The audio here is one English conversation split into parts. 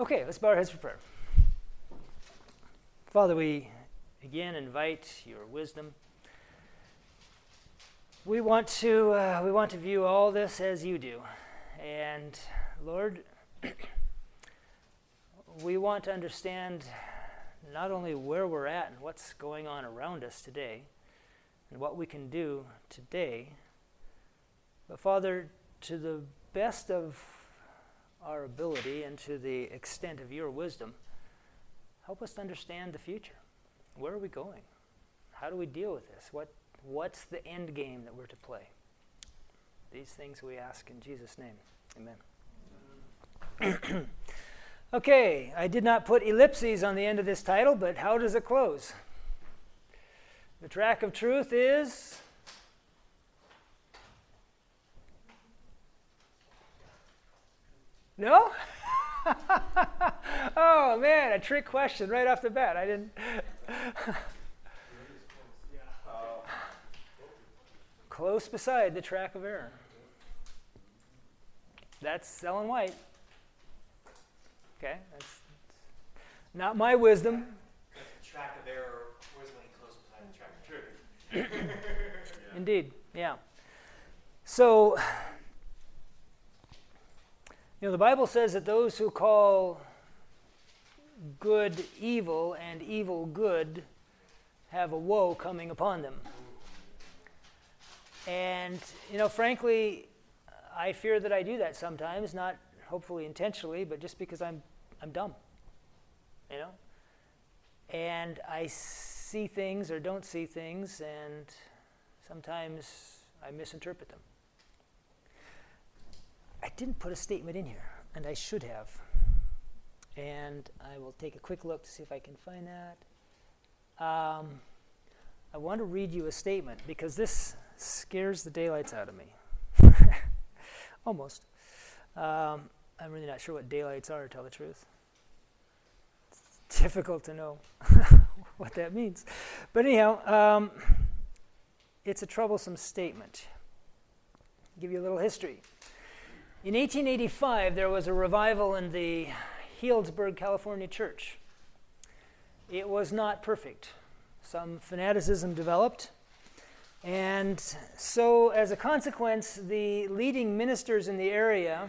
Okay, let's bow our heads for prayer. Father, we again invite your wisdom. We want to view all this as you do, and Lord, we want to understand not only where we're at and what's going on around us today, and what we can do today, but Father, to the best of our ability and to the extent of your wisdom, help us to understand the future. Where are we going? How do we deal with this? What's the end game that we're to play? These things we ask in Jesus' name. Amen. Okay, I did not put ellipses on the end of this title, but how does it close? The track of truth is... No? Oh, man, a trick question right off the bat. I didn't... Close beside the track of error. That's Ellen White. Okay, that's not my wisdom. Track of error, wisdom close beside the track of truth. Yeah. Indeed, yeah. So, the Bible says that those who call good evil and evil good have a woe coming upon them. And, frankly, I fear that I do that sometimes, not hopefully intentionally, but just because I'm dumb, And I see things or don't see things, and sometimes I misinterpret them. I didn't put a statement in here, and I should have. And I will take a quick look to see if I can find that. I want to read you a statement, because this... scares the daylights out of me. Almost. I'm really not sure what daylights are, to tell the truth. It's difficult to know what that means. But anyhow, it's a troublesome statement. I'll give you a little history. In 1885, there was a revival in the Healdsburg, California church. It was not perfect. Some fanaticism developed. And so, as a consequence, the leading ministers in the area,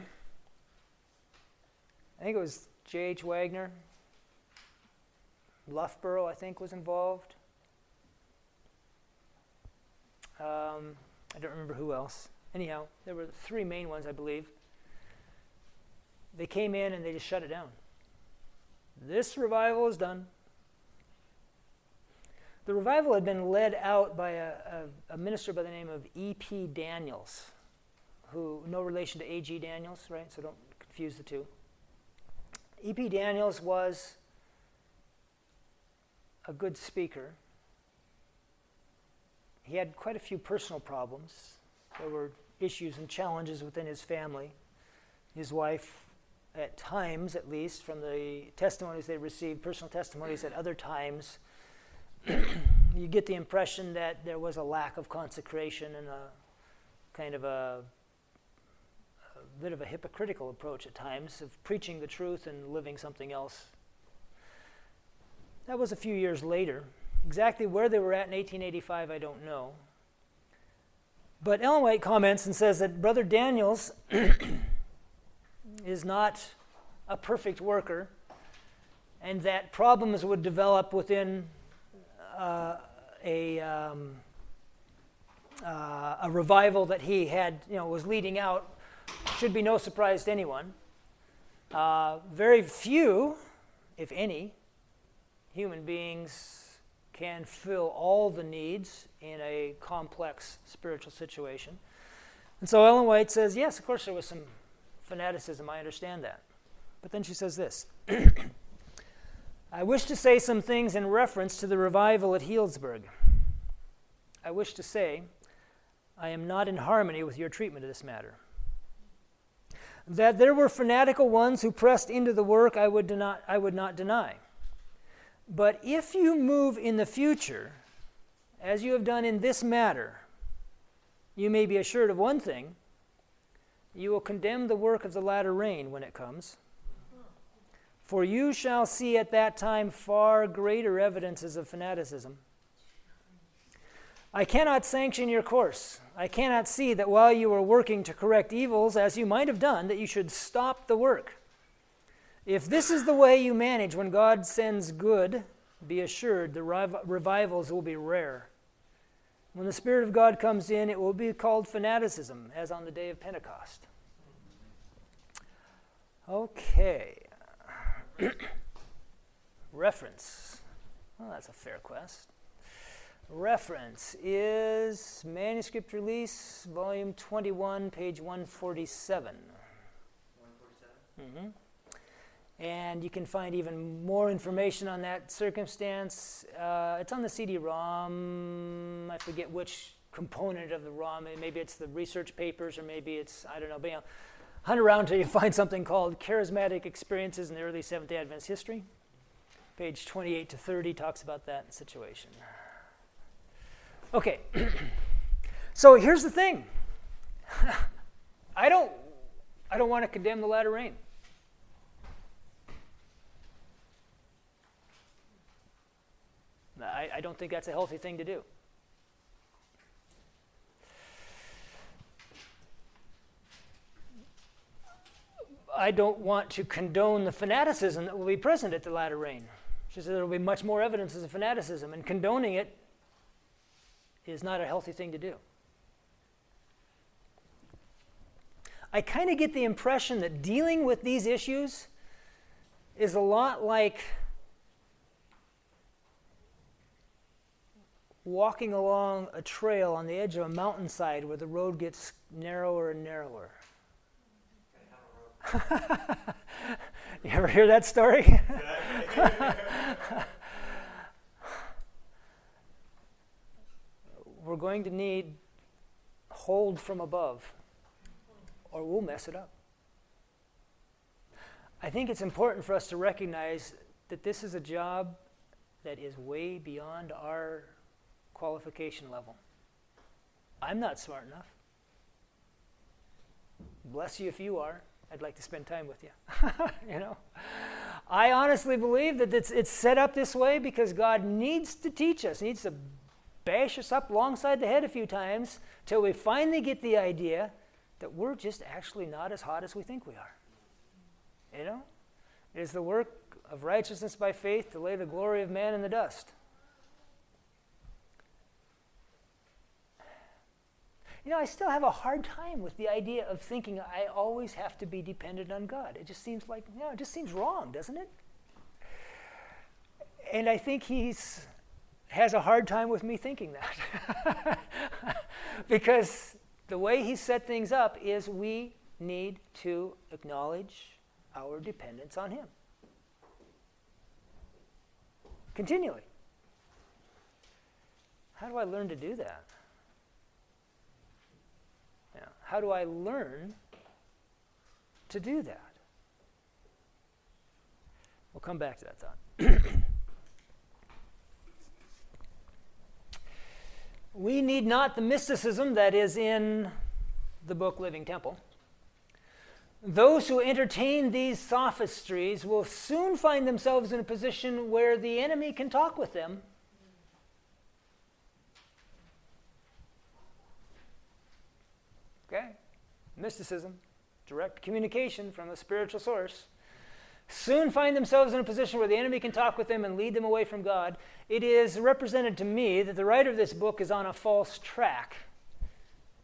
I think it was J.H. Wagner, Loughborough, I think, was involved. I don't remember who else. Anyhow, there were three main ones, I believe. They came in and they just shut it down. This revival is done. The revival had been led out by a minister by the name of E.P. Daniells, who, no relation to A.G. Daniells, right? So don't confuse the two. E.P. Daniells was a good speaker. He had quite a few personal problems. There were issues and challenges within his family. His wife, at times at least, from the testimonies they received, personal testimonies at other times, you get the impression that there was a lack of consecration and a kind of a bit of a hypocritical approach at times of preaching the truth and living something else. That was a few years later. Exactly where they were at in 1885, I don't know. But Ellen White comments and says that Brother Daniells is not a perfect worker and that problems would develop within a revival that he had, was leading out, should be no surprise to anyone. Very few, if any, human beings can fill all the needs in a complex spiritual situation. And so Ellen White says, yes, of course there was some fanaticism, I understand that. But then she says this. I wish to say some things in reference to the revival at Healdsburg. I wish to say I am not in harmony with your treatment of this matter. That there were fanatical ones who pressed into the work I would not deny. But if you move in the future, as you have done in this matter, you may be assured of one thing, you will condemn the work of the latter rain when it comes. For you shall see at that time far greater evidences of fanaticism. I cannot sanction your course. I cannot see that while you were working to correct evils, as you might have done, that you should stop the work. If this is the way you manage when God sends good, be assured the revivals will be rare. When the Spirit of God comes in, it will be called fanaticism, as on the day of Pentecost. Okay. Reference. Well, that's a fair quest. Reference is Manuscript Release, Volume 21, page 147. 147? Mm-hmm. And you can find even more information on that circumstance. It's on the CD-ROM. I forget which component of the ROM. Maybe it's the research papers, or maybe it's, I don't know. But, you know, hunt around till you find something called Charismatic Experiences in the Early Seventh-day Adventist History. Page 28 to 30 talks about that situation. Okay, so here's the thing. I don't want to condemn the latter rain. I don't think that's a healthy thing to do. I don't want to condone the fanaticism that will be present at the latter rain. She said there will be much more evidences of fanaticism, and condoning it is not a healthy thing to do. I kind of get the impression that dealing with these issues is a lot like walking along a trail on the edge of a mountainside where the road gets narrower and narrower. You ever hear that story? We're going to need hold from above, or we'll mess it up. I think it's important for us to recognize that this is a job that is way beyond our qualification level. I'm not smart enough. Bless you if you are. I'd like to spend time with you. You know, I honestly believe that it's set up this way because God needs to teach us, needs to bash us up alongside the head a few times till we finally get the idea that we're just actually not as hot as we think we are. You know? It is the work of righteousness by faith to lay the glory of man in the dust. You know, I still have a hard time with the idea of thinking I always have to be dependent on God. It just seems like, it just seems wrong, doesn't it? And I think he's has a hard time with me thinking that. Because the way he set things up is we need to acknowledge our dependence on him. Continually. How do I learn to do that? Now, how do I learn to do that? We'll come back to that thought. We need not the mysticism that is in the book Living Temple. Those who entertain these sophistries will soon find themselves in a position where the enemy can talk with them. Okay? Mysticism, direct communication from a spiritual source. Soon find themselves in a position where the enemy can talk with them and lead them away from God. It is represented to me that the writer of this book is on a false track.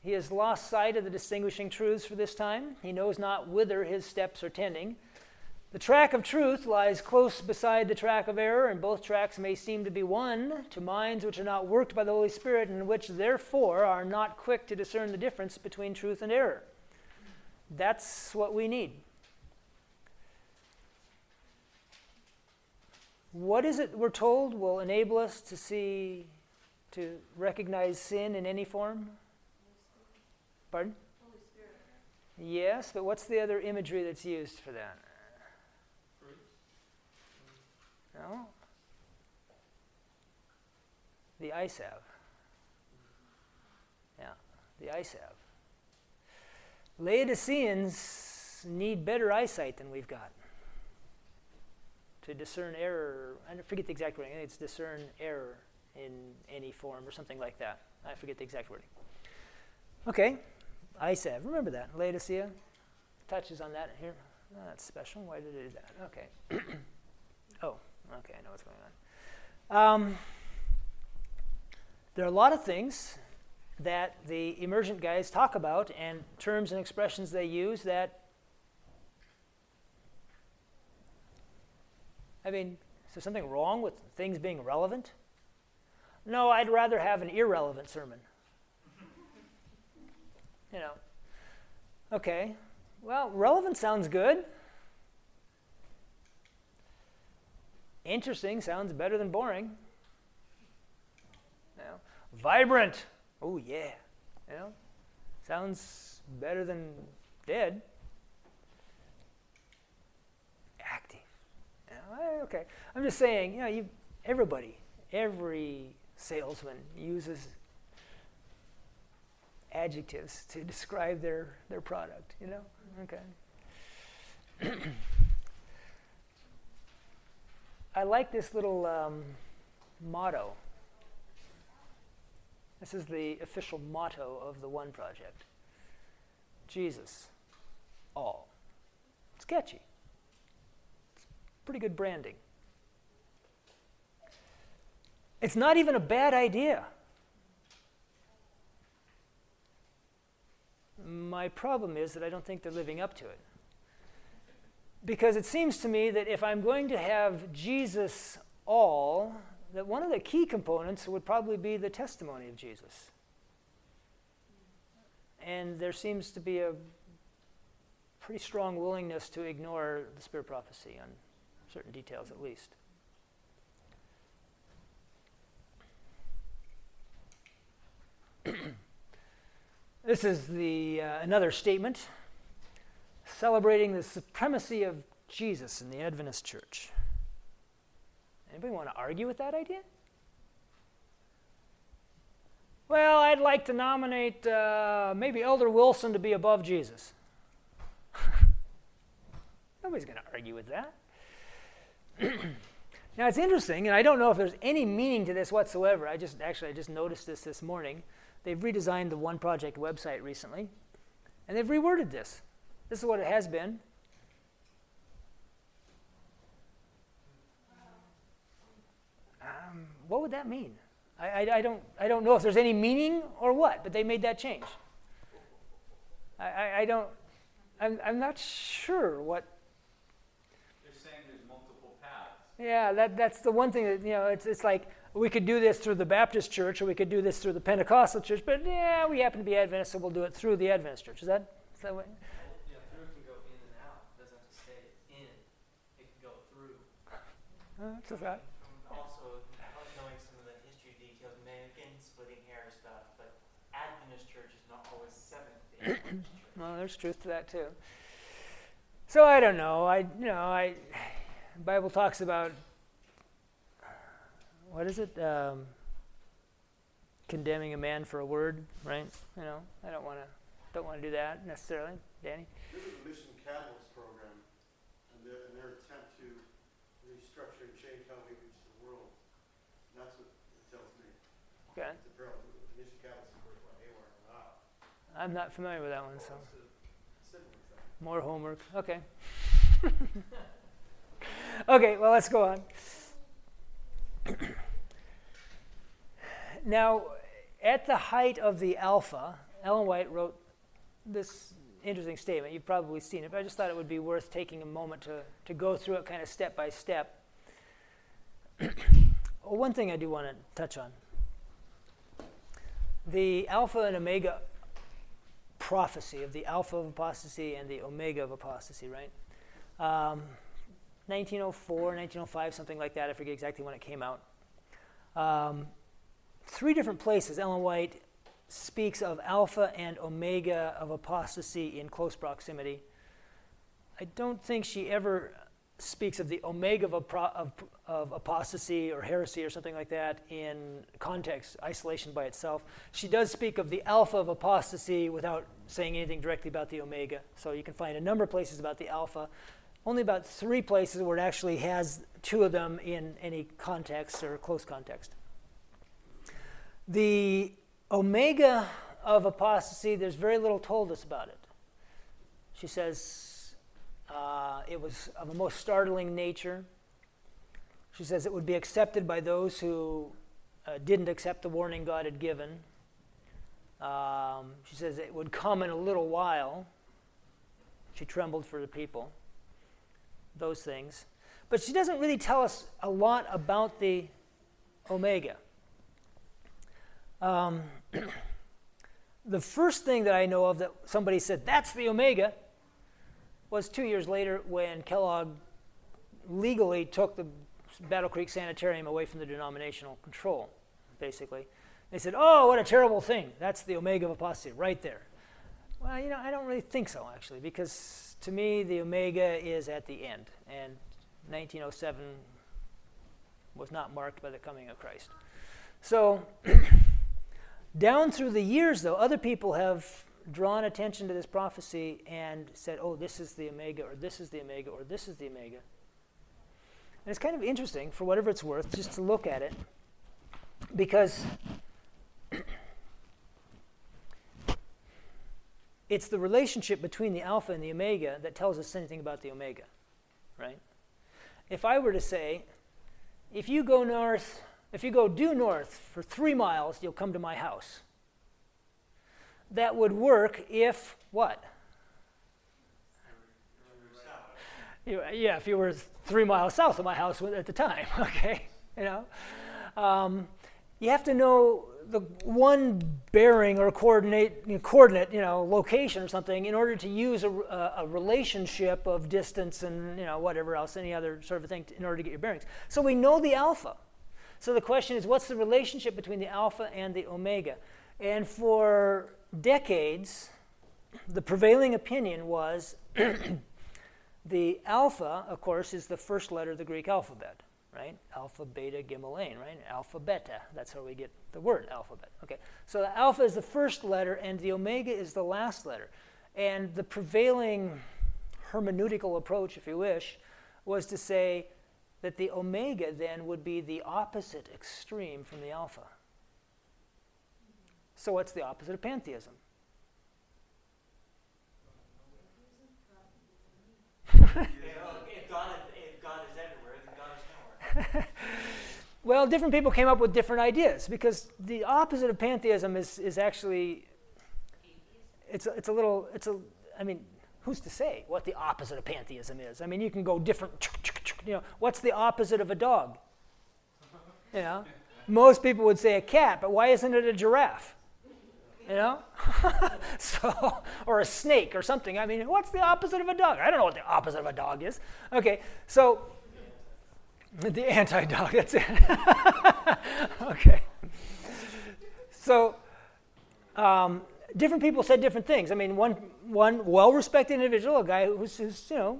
He has lost sight of the distinguishing truths for this time. He knows not whither his steps are tending. The track of truth lies close beside the track of error, and both tracks may seem to be one to minds which are not worked by the Holy Spirit, and which therefore are not quick to discern the difference between truth and error. That's what we need. What is it we're told will enable us to see, to recognize sin in any form? Pardon? Holy Spirit. Yes, but what's the other imagery that's used for that? Fruit. No? The ISAV. Yeah, the ISAV. Laodiceans need better eyesight than we've got. to discern error. I forget the exact wording. I think it's discern error in any form or something like that. I forget the exact wording. Okay, ISAV, remember that. Laodicea touches on that here. Oh, that's special. Why did it do that? Okay. Oh, okay, I know what's going on. There are a lot of things that the emergent guys talk about and terms and expressions they use that, I mean, is there something wrong with things being relevant? No, I'd rather have an irrelevant sermon. You know, okay, well, relevant sounds good. Interesting sounds better than boring. You know, vibrant, oh yeah, you know, sounds better than dead. Active, you know, okay. I'm just saying, you know, everybody, every salesman uses adjectives to describe their product, you know? Okay. I like this little motto. This is the official motto of the One Project. Jesus, all. It's catchy. It's pretty good branding. It's not even a bad idea. My problem is that I don't think they're living up to it. Because it seems to me that if I'm going to have Jesus all, that one of the key components would probably be the testimony of Jesus. And there seems to be a pretty strong willingness to ignore the spirit prophecy on certain details at least. This is the another statement celebrating the supremacy of Jesus in the Adventist Church. Anybody want to argue with that idea? Well, I'd like to nominate maybe Elder Wilson to be above Jesus. Nobody's going to argue with that. Now, it's interesting, and I don't know if there's any meaning to this whatsoever. I just noticed this morning. They've redesigned the One Project website recently, and they've reworded this. This is what it has been. What would that mean? I don't know if there's any meaning or what, but they made that change. I'm not sure what. They're saying there's multiple paths. Yeah, that's the one thing that, you know, it's like. We could do this through the Baptist Church, or we could do this through the Pentecostal Church, but yeah, we happen to be Adventist, so we'll do it through the Adventist Church. Is that what? Yeah, through can go in and out. It doesn't have to stay in. It can go through. That's a fact. Also, knowing some of the history details, may have been splitting hair stuff, but Adventist Church is not always Seventh-day Adventist Church. Well, there's truth to that, too. So I don't know. The Bible talks about, what is it? Condemning a man for a word, right? You know, I don't want to do that necessarily, Danny. This is the Mission Catalyst program, and their attempt to restructure and change how we reach the world. And that's what it tells me. Okay. It's the Mission Catalyst program, haywire or not. I'm not familiar with that one, so. More homework. Okay. Okay. Well, let's go on. Now, at the height of the Alpha, Ellen White wrote this interesting statement. You've probably seen it, but I just thought it would be worth taking a moment to go through it kind of step by step. One thing I do want to touch on. The Alpha and Omega prophecy of the Alpha of apostasy and the Omega of apostasy, right? 1904, 1905, something like that. I forget exactly when it came out. Three different places Ellen White speaks of Alpha and Omega of apostasy in close proximity. I don't think she ever speaks of the Omega of apostasy or heresy or something like that in context, isolation by itself. She does speak of the Alpha of apostasy without saying anything directly about the Omega. So you can find a number of places about the Alpha. only about three places where it actually has two of them in any context or close context. The omega of apostasy, there's very little told us about it. She says it was of a most startling nature. She says it would be accepted by those who didn't accept the warning God had given. She says it would come in a little while. She trembled for the people. Those things. But she doesn't really tell us a lot about the omega. The first thing that I know of that somebody said, that's the omega, was 2 years later when Kellogg legally took the Battle Creek Sanitarium away from the denominational control, basically. They said, oh, what a terrible thing. That's the omega of apostasy right there. Well, you know, I don't really think so, actually, because to me, the omega is at the end. And 1907 was not marked by the coming of Christ. So down through the years, though, other people have drawn attention to this prophecy and said, oh, this is the omega, or this is the omega, or this is the omega. And it's kind of interesting, for whatever it's worth, just to look at it, because it's the relationship between the alpha and the omega that tells us anything about the omega, right? If I were to say, if you go due north for 3 miles, you'll come to my house. That would work if what? Yeah, if you were 3 miles south of my house at the time, okay? You know, you have to know the one bearing or coordinate, you know, location or something in order to use a relationship of distance and, you know, whatever else, any other sort of thing in order to get your bearings. So we know the alpha. So the question is, what's the relationship between the alpha and the omega? And for decades, the prevailing opinion was the alpha, of course, is the first letter of the Greek alphabet. Right? Alpha, beta, gamma, right? Alpha, beta. That's how we get the word alphabet. Okay. So the alpha is the first letter and the omega is the last letter. And the prevailing hermeneutical approach, if you wish, was to say that the omega then would be the opposite extreme from the alpha. So what's the opposite of pantheism? Well, different people came up with different ideas, because the opposite of pantheism is actually, I mean, who's to say what the opposite of pantheism is? I mean, you can go different, you know, what's the opposite of a dog? You know, most people would say a cat, but why isn't it a giraffe? You know, so, or a snake or something. I mean, what's the opposite of a dog? I don't know what the opposite of a dog is. Okay, so the anti-dog, that's it. Okay. So different people said different things. I mean, one well-respected individual, a guy whose you know,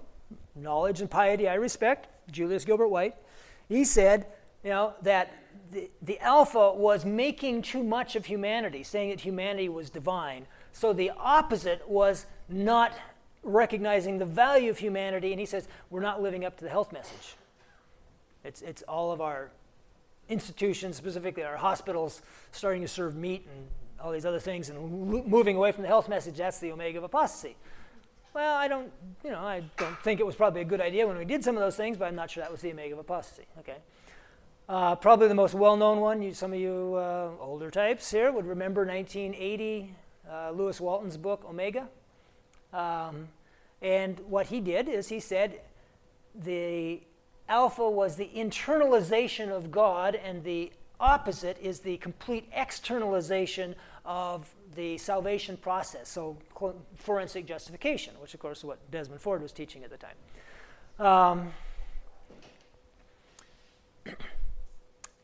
knowledge and piety I respect, Julius Gilbert White, he said, you know, that the alpha was making too much of humanity, saying that humanity was divine. So the opposite was not recognizing the value of humanity, and he says, we're not living up to the health message. It's all of our institutions, specifically our hospitals, starting to serve meat and all these other things and moving away from the health message. That's the omega of apostasy. Well, I don't think it was probably a good idea when we did some of those things, but I'm not sure that was the omega of apostasy. Okay, probably the most well-known one. Some of you older types here would remember 1980, Lewis Walton's book Omega, and what he did is he said the alpha was the internalization of God, and the opposite is the complete externalization of the salvation process, so forensic justification, which, of course, is what Desmond Ford was teaching at the time.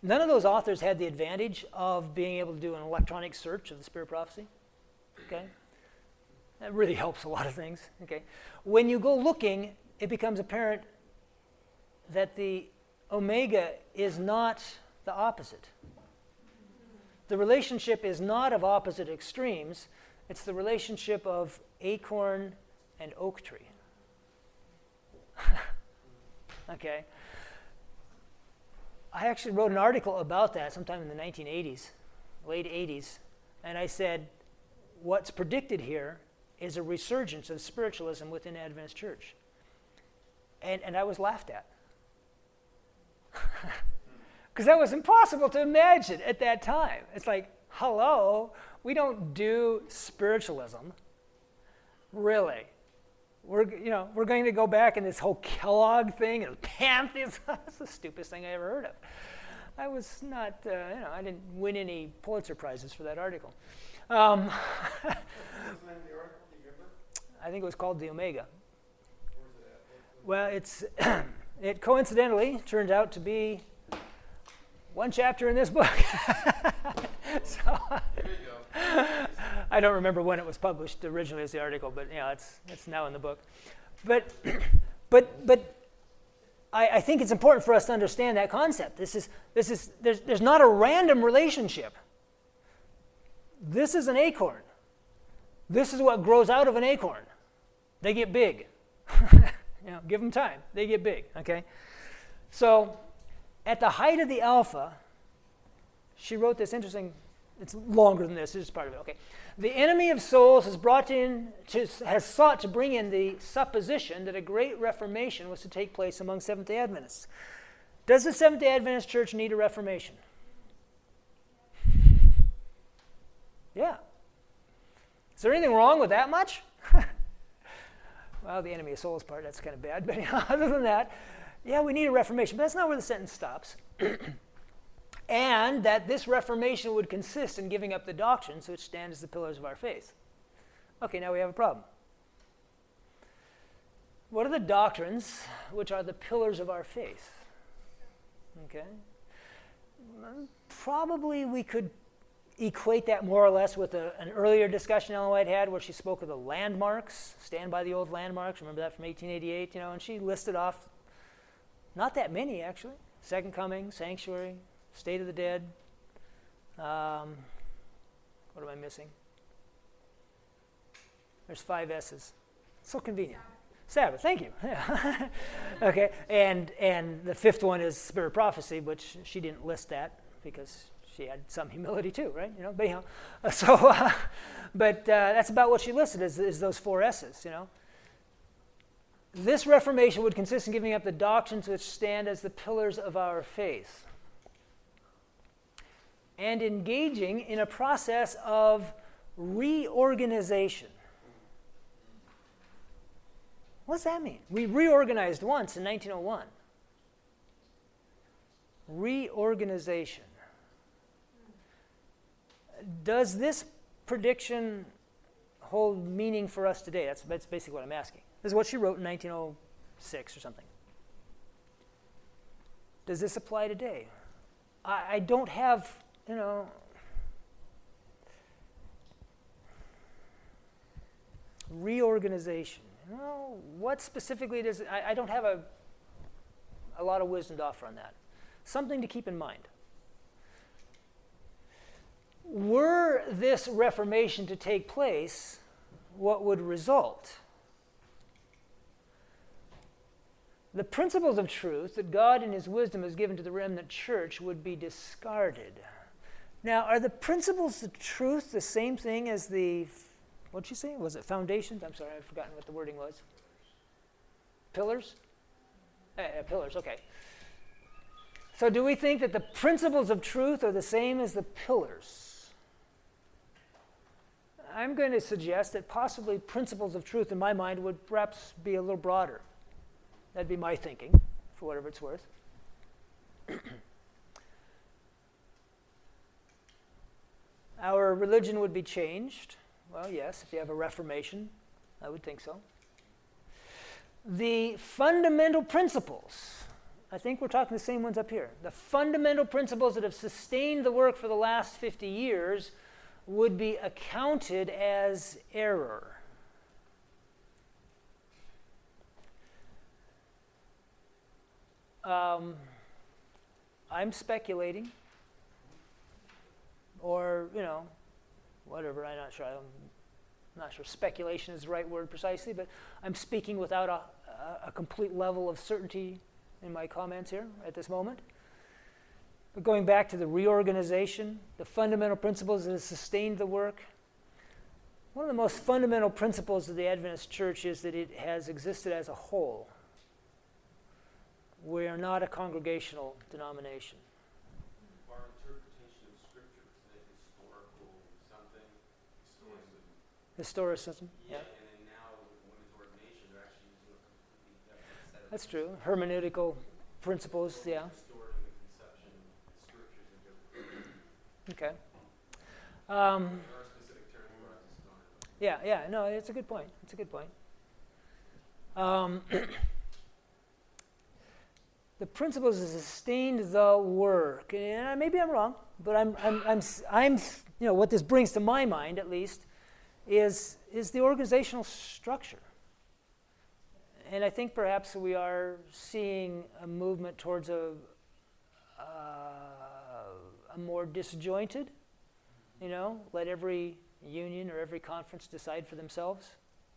None of those authors had the advantage of being able to do an electronic search of the spirit prophecy. Okay, that really helps a lot of things. Okay, when you go looking, it becomes apparent that the omega is not the opposite. The relationship is not of opposite extremes. It's the relationship of acorn and oak tree. Okay. I actually wrote an article about that sometime in the 1980s, late 80s, and I said, what's predicted here is a resurgence of spiritualism within the Adventist Church. And I was laughed at. Because that was impossible to imagine at that time. It's like, hello, we don't do spiritualism, really. We're going to go back in this whole Kellogg thing and pantheism. That's the stupidest thing I ever heard of. I was not, I didn't win any Pulitzer prizes for that article. I think it was called The Omega. Well, it coincidentally turned out to be one chapter in this book. So, there you go. I don't remember when it was published originally as the article, but it's now in the book. But I think it's important for us to understand that concept. This is there's not a random relationship. This is an acorn. This is what grows out of an acorn. They get big. Give them time. They get big. Okay. So, at the height of the Alpha, she wrote this interesting. It's longer than this. This is part of it. Okay. The enemy of souls has sought to bring in the supposition that a great reformation was to take place among Seventh-day Adventists. Does the Seventh-day Adventist Church need a reformation? Yeah. Is there anything wrong with that much? Well, the enemy of souls part, that's kind of bad. But other than that, yeah, we need a reformation. But that's not where the sentence stops. And that this reformation would consist in giving up the doctrines which stand as the pillars of our faith. Okay, now we have a problem. What are the doctrines which are the pillars of our faith? Okay. Probably we could equate that more or less with an earlier discussion Ellen White had where she spoke of the landmarks, stand by the old landmarks, remember that from 1888, and she listed off not that many, actually. Second Coming, Sanctuary, State of the Dead. What am I missing? There's 5 S's. So convenient. Sabbath. Thank you. Yeah. Okay. And the 5th one is Spirit of Prophecy, which she didn't list that because she had some humility too, right? But anyhow, that's about what she listed is those 4 S's. This reformation would consist in giving up the doctrines which stand as the pillars of our faith, and engaging in a process of reorganization. What does that mean? We reorganized once in 1901. Reorganization. Does this prediction hold meaning for us today? That's basically what I'm asking. This is what she wrote in 1906 or something. Does this apply today? I don't have... reorganization. What specifically does it... I don't have a lot of wisdom to offer on that. Something to keep in mind. Were this reformation to take place, what would result? The principles of truth that God in his wisdom has given to the remnant church would be discarded. Now, are the principles of truth the same thing as the, what'd you say? Was it foundations? I'm sorry, I've forgotten what the wording was. Pillars? Pillars, okay. So do we think that the principles of truth are the same as the pillars? I'm going to suggest that possibly principles of truth in my mind would perhaps be a little broader. That'd be my thinking, for whatever it's worth. Our religion would be changed. Well, yes, if you have a reformation, I would think so. The fundamental principles, I think we're talking the same ones up here. The fundamental principles that have sustained the work for the last 50 years would be accounted as error. I'm speculating, or whatever. I'm not sure. Speculation is the right word precisely, but I'm speaking without a complete level of certainty in my comments here at this moment. But going back to the reorganization, the fundamental principles that have sustained the work, one of the most fundamental principles of the Adventist Church is that it has existed as a whole. We are not a congregational denomination. Our interpretation of Scripture is a historical something. Historicism. Yeah. And then now women's ordination are actually using a completely different set of... That's true. Hermeneutical principles, yeah. Historical conception of Scriptures in different... Okay. No, it's a good point. The principles that sustained the work, and maybe I'm wrong, but I'm you know, what this brings to my mind at least, is the organizational structure. And I think perhaps we are seeing a movement towards a more disjointed, you know, let every union or every conference decide for themselves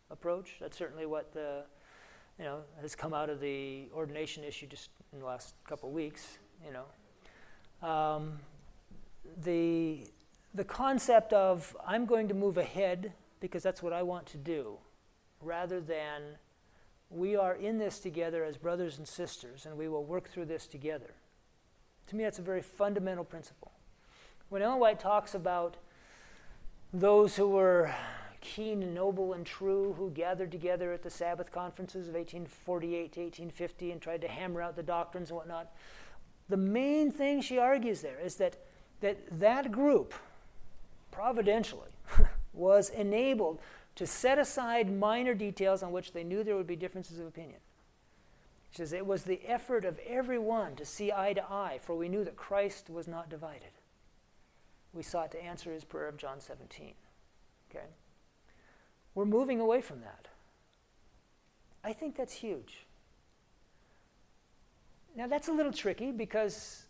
approach. That's certainly what the, you know, has come out of the ordination issue just in the last couple of weeks, you know. The concept of I'm going to move ahead because that's what I want to do, rather than we are in this together as brothers and sisters and we will work through this together. To me, that's a very fundamental principle. When Ellen White talks about those who were keen and noble and true, who gathered together at the Sabbath conferences of 1848 to 1850 and tried to hammer out the doctrines and whatnot, the main thing she argues there is that group, providentially, was enabled to set aside minor details on which they knew there would be differences of opinion. She says, it was the effort of everyone to see eye to eye, for we knew that Christ was not divided. We sought to answer his prayer of John 17. Okay? We're moving away from that. I think that's huge. Now, that's a little tricky because,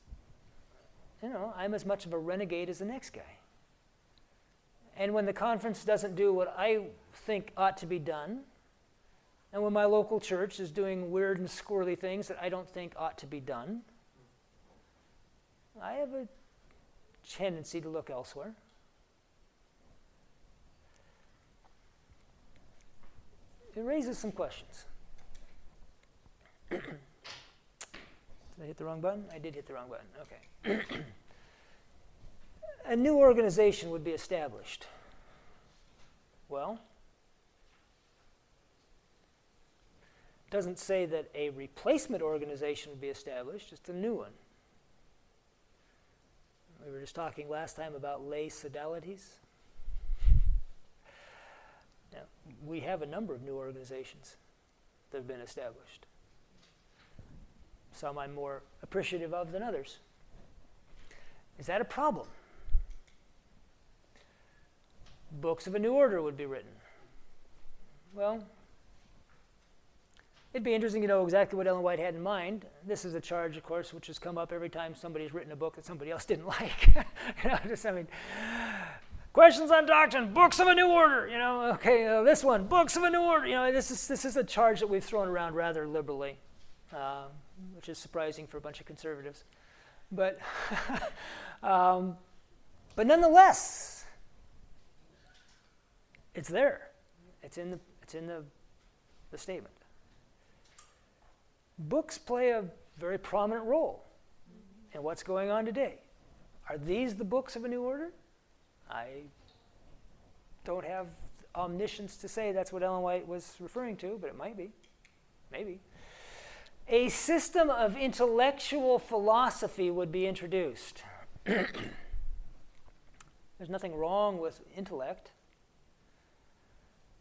you know, I'm as much of a renegade as the next guy. And when the conference doesn't do what I think ought to be done, and when my local church is doing weird and squirrely things that I don't think ought to be done, I have a tendency to look elsewhere. It raises some questions. Did I hit the wrong button? I did hit the wrong button. Okay. A new organization would be established. Well, it doesn't say that a replacement organization would be established, just a new one. We were just talking last time about lay sodalities. Now, we have a number of new organizations that have been established. Some I'm more appreciative of than others. Is that a problem? Books of a new order would be written. Well, it'd be interesting to know exactly what Ellen White had in mind. This is a charge, of course, which has come up every time somebody's written a book that somebody else didn't like. Questions on doctrine, books of a new order. You know, okay, this one, books of a new order. You know, this is a charge that we've thrown around rather liberally, which is surprising for a bunch of conservatives. But nonetheless, it's there. It's in the statement. Books play a very prominent role in what's going on today. Are these the books of a new order? I don't have omniscience to say that's what Ellen White was referring to, but it might be. Maybe. A system of intellectual philosophy would be introduced. There's nothing wrong with intellect,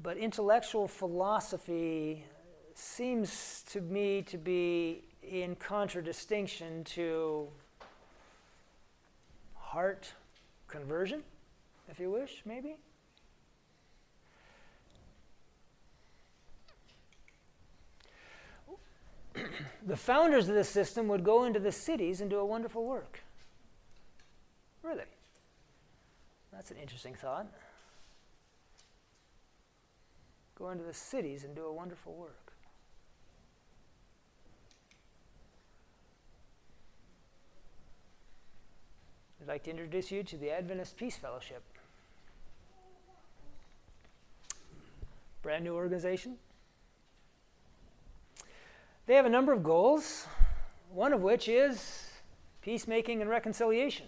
but intellectual philosophy seems to me to be in contradistinction to heart conversion, if you wish, maybe. The founders of this system would go into the cities and do a wonderful work. Really? That's an interesting thought. Go into the cities and do a wonderful work. I'd like to introduce you to the Adventist Peace Fellowship. Brand new organization. They have a number of goals, one of which is peacemaking and reconciliation.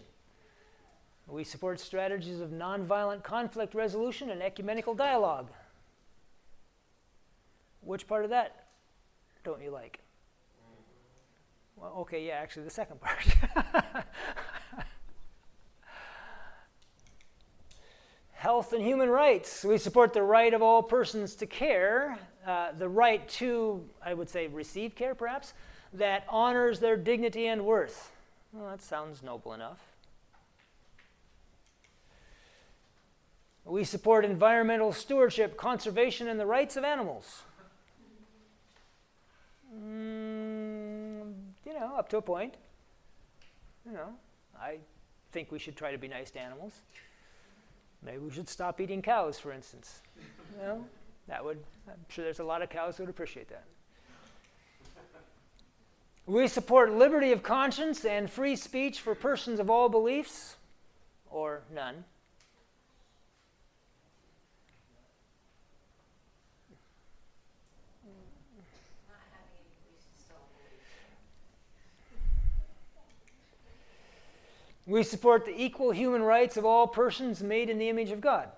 We support strategies of nonviolent conflict resolution and ecumenical dialogue. Which part of that don't you like? Well, okay, yeah, actually the second part. Health and human rights. We support the right of all persons to care, the right to, I would say, receive care perhaps, that honors their dignity and worth. Well, that sounds noble enough. We support environmental stewardship, conservation, and the rights of animals. Up to a point. I think we should try to be nice to animals. Maybe we should stop eating cows, for instance. I'm sure there's a lot of cows who would appreciate that. We support liberty of conscience and free speech for persons of all beliefs, or none. We support the equal human rights of all persons made in the image of God.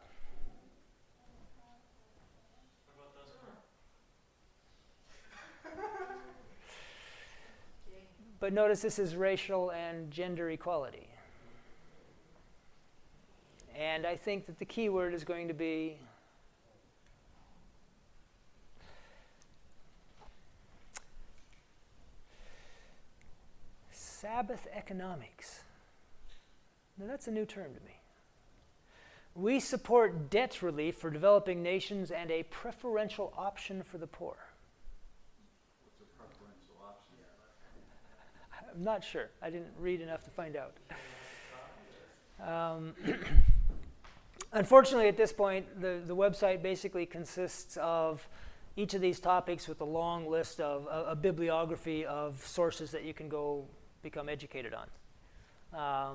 But notice this is racial and gender equality. And I think that the key word is going to be Sabbath economics. Now, that's a new term to me. We support debt relief for developing nations and a preferential option for the poor. What's a preferential option? I'm not sure. I didn't read enough to find out. Unfortunately, at this point, the website basically consists of each of these topics with a long list of a bibliography of sources that you can go become educated on.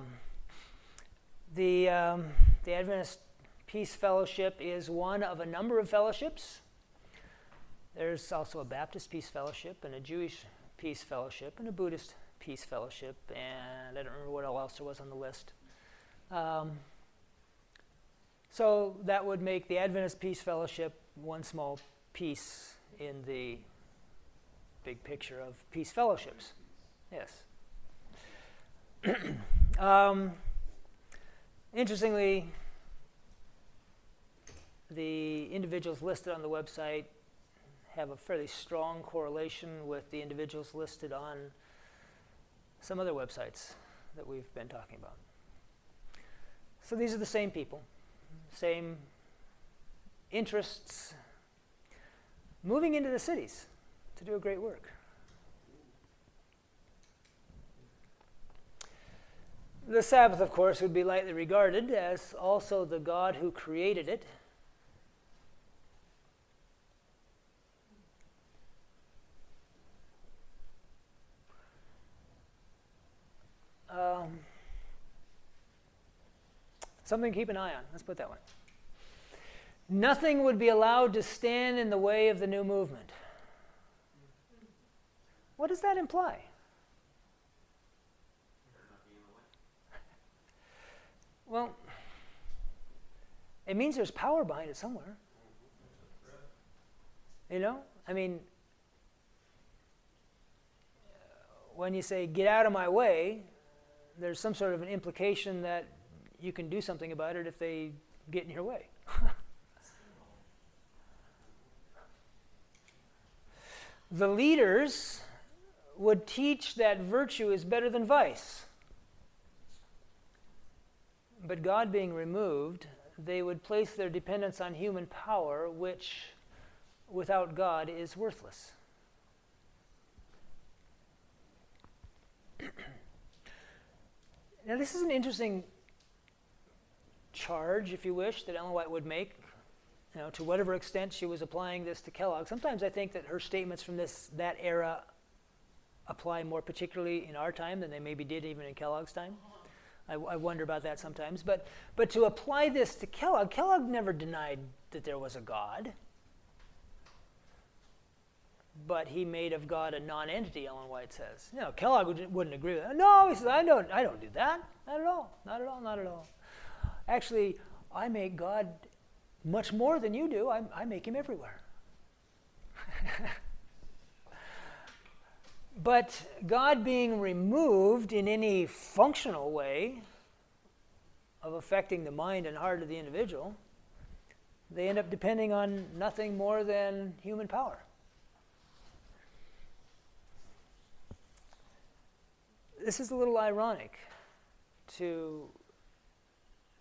The Adventist Peace Fellowship is one of a number of fellowships. There's also a Baptist Peace Fellowship and a Jewish Peace Fellowship and a Buddhist Peace Fellowship, and I don't remember what else there was on the list. So that would make the Adventist Peace Fellowship one small piece in the big picture of peace fellowships. Yes. Interestingly, the individuals listed on the website have a fairly strong correlation with the individuals listed on some other websites that we've been talking about. So these are the same people, same interests, moving into the cities to do a great work. The Sabbath, of course, would be lightly regarded as also the God who created it. Something to keep an eye on. Let's put that one. Nothing would be allowed to stand in the way of the new movement. What does that imply? Well, it means there's power behind it somewhere. When you say, get out of my way, there's some sort of an implication that you can do something about it if they get in your way. The leaders would teach that virtue is better than vice. But God being removed, they would place their dependence on human power, which, without God, is worthless. Now, this is an interesting charge, if you wish, that Ellen White would make, to whatever extent she was applying this to Kellogg. Sometimes I think that her statements from that era apply more particularly in our time than they maybe did even in Kellogg's time. I wonder about that sometimes. But to apply this to Kellogg, Kellogg never denied that there was a God. But he made of God a non-entity, Ellen White says. You know, Kellogg wouldn't agree with that. No, he says, I don't do that. Not at all. Not at all. Not at all. Actually, I make God much more than you do. I make him everywhere. But God being removed in any functional way of affecting the mind and heart of the individual, they end up depending on nothing more than human power. This is a little ironic to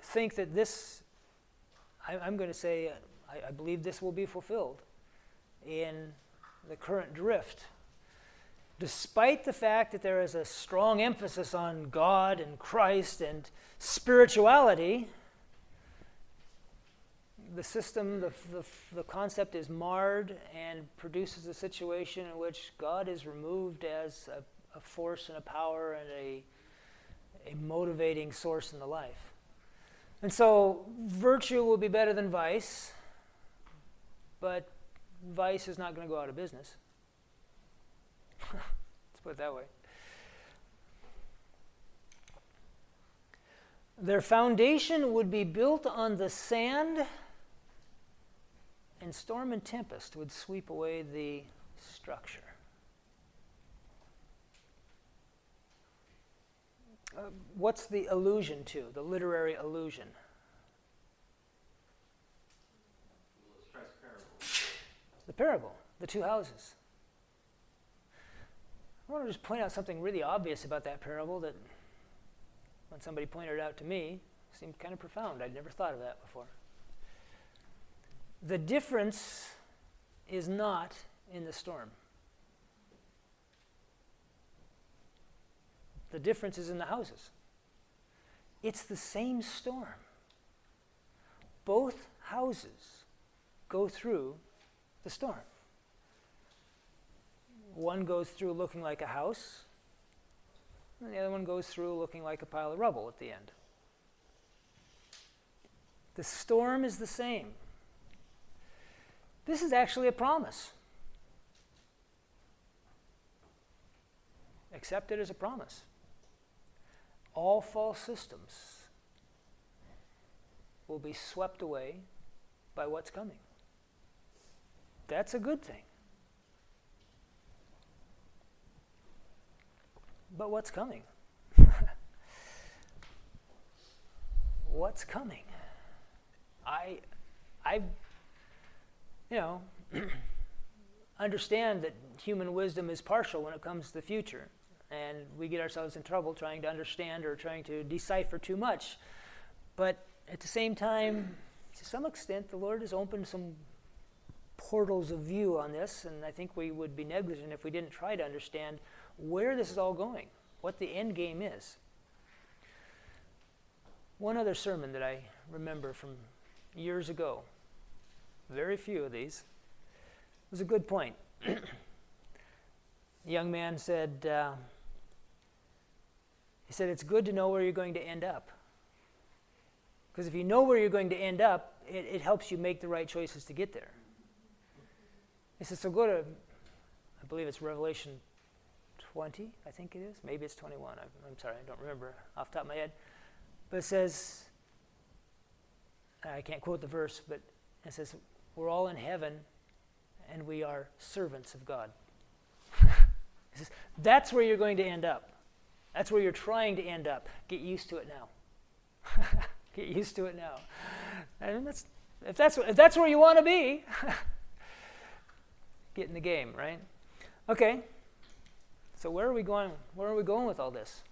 think that this, I'm going to say, I believe this will be fulfilled in the current drift. Despite the fact that there is a strong emphasis on God and Christ and spirituality, the system, the concept is marred and produces a situation in which God is removed as a force and a power and a motivating source in the life. And so virtue will be better than vice, but vice is not going to go out of business. Let's put it that way. Their foundation would be built on the sand, and storm and tempest would sweep away the structure. What's the allusion to, the literary allusion? The parable, the two houses. I want to just point out something really obvious about that parable that when somebody pointed it out to me, seemed kind of profound. I'd never thought of that before. The difference is not in the storm. The difference is in the houses. It's the same storm. Both houses go through the storm. One goes through looking like a house, and the other one goes through looking like a pile of rubble at the end. The storm is the same. This is actually a promise. Accept it as a promise. All false systems will be swept away by what's coming. That's a good thing. But what's coming? What's coming? I understand that human wisdom is partial when it comes to the future, and we get ourselves in trouble trying to understand or trying to decipher too much. But at the same time, to some extent, the Lord has opened some portals of view on this, and I think we would be negligent if we didn't try to understand where this is all going, what the end game is. One other sermon that I remember from years ago, very few of these, was a good point. The young man said, he said, it's good to know where you're going to end up. Because if you know where you're going to end up, it helps you make the right choices to get there. He said, so go to, I believe it's Revelation 20, I think it is. Maybe it's 21. I'm sorry, I don't remember off the top of my head. But it says, I can't quote the verse, but it says, we're all in heaven and we are servants of God. It says, that's where you're going to end up. That's where you're trying to end up. Get used to it now. Get used to it now. And if that's where you want to be, get in the game, right? Okay. So where are we going? Where are we going with all this?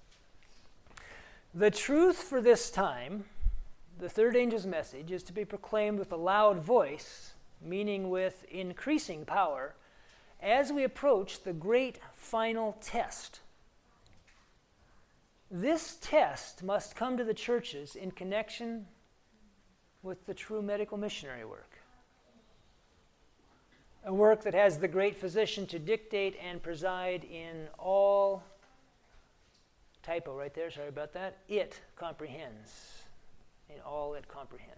The truth for this time, the third angel's message, is to be proclaimed with a loud voice, meaning with increasing power, as we approach the great final test. This test must come to the churches in connection with the true medical missionary work. A work that has the great physician to dictate and preside in all Typo right there, sorry about that. It comprehends, in all it comprehends.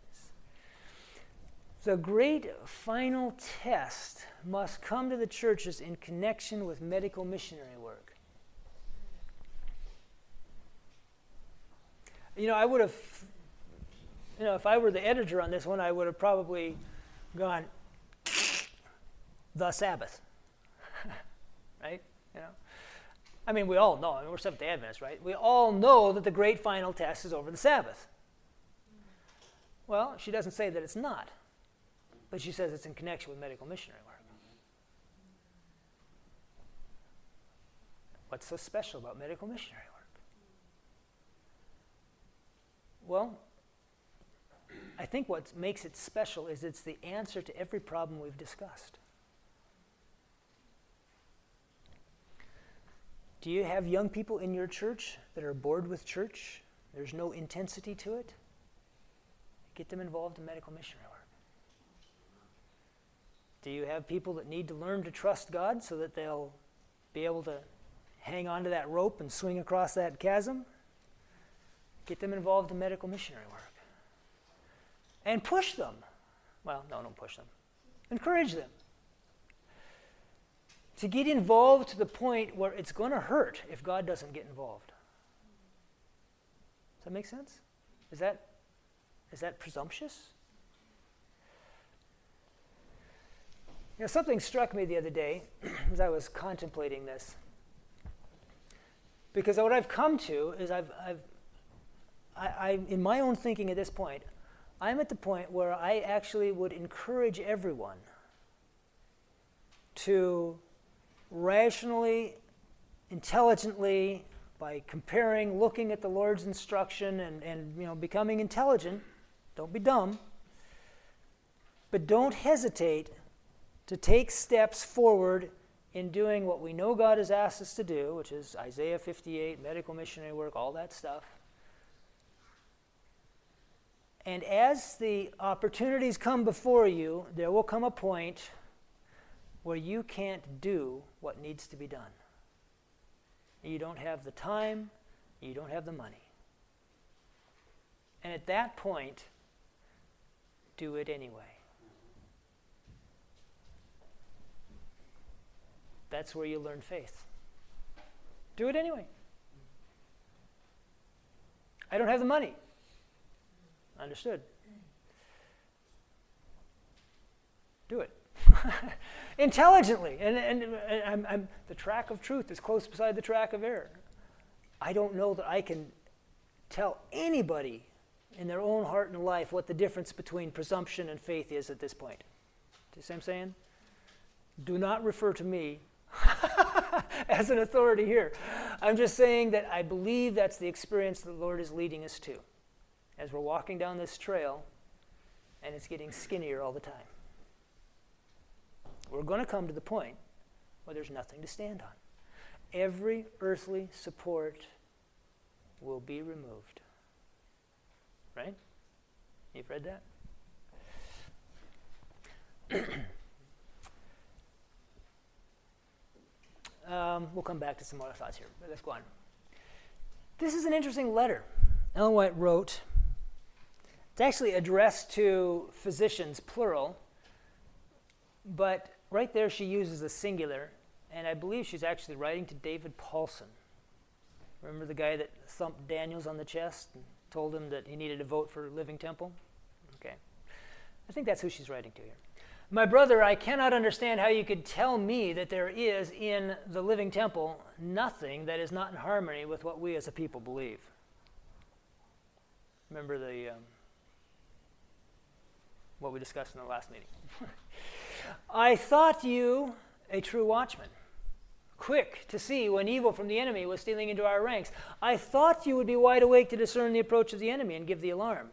The great final test must come to the churches in connection with medical missionary work. You know, I would have, you know, if I were the editor on this one, I would have probably gone, the Sabbath, right? You know, I mean, we all know, I mean, we're Seventh-day Adventists, right? We all know that the great final test is over the Sabbath. Well, she doesn't say that it's not, but she says it's in connection with medical missionary work. What's so special about medical missionary work? Well, I think what makes it special is it's the answer to every problem we've discussed. Do you have young people in your church that are bored with church? There's no intensity to it? Get them involved in medical missionary work. Do you have people that need to learn to trust God so that they'll be able to hang onto that rope and swing across that chasm? Get them involved in medical missionary work. And push them. Well, no, don't push them. Encourage them. To get involved to the point where it's going to hurt if God doesn't get involved. Does that make sense? Is that presumptuous? You know, something struck me the other day as I was contemplating this. Because what I've come to is I in my own thinking at this point, I'm at the point where I actually would encourage everyone to rationally, intelligently, by comparing, looking at the Lord's instruction and you know, becoming intelligent, don't be dumb, but don't hesitate to take steps forward in doing what we know God has asked us to do, which is Isaiah 58, medical missionary work, all that stuff. And as the opportunities come before you, there will come a point where you can't do what needs to be done. You don't have the time, you don't have the money. And at that point, do it anyway. That's where you learn faith. Do it anyway. I don't have the money. Understood. Do it. Intelligently. And I'm the track of truth is close beside the track of error. I don't know that I can tell anybody in their own heart and life what the difference between presumption and faith is at this point. Do you see what I'm saying? Do not refer to me as an authority here. I'm just saying that I believe that's the experience the Lord is leading us to as we're walking down this trail, and it's getting skinnier all the time. We're going to come to the point where there's nothing to stand on. Every earthly support will be removed. Right? You've read that? We'll come back to some more thoughts here, but let's go on. This is an interesting letter Ellen White wrote. It's actually addressed to physicians, plural, but right there she uses a singular, and I believe she's actually writing to David Paulson. Remember the guy that thumped Daniels on the chest and told him that he needed a vote for Living Temple? Okay. I think that's who she's writing to here. My brother, I cannot understand how you could tell me that there is in the Living Temple nothing that is not in harmony with what we as a people believe. Remember the what we discussed in the last meeting. I thought you a true watchman, quick to see when evil from the enemy was stealing into our ranks. I thought you would be wide awake to discern the approach of the enemy and give the alarm.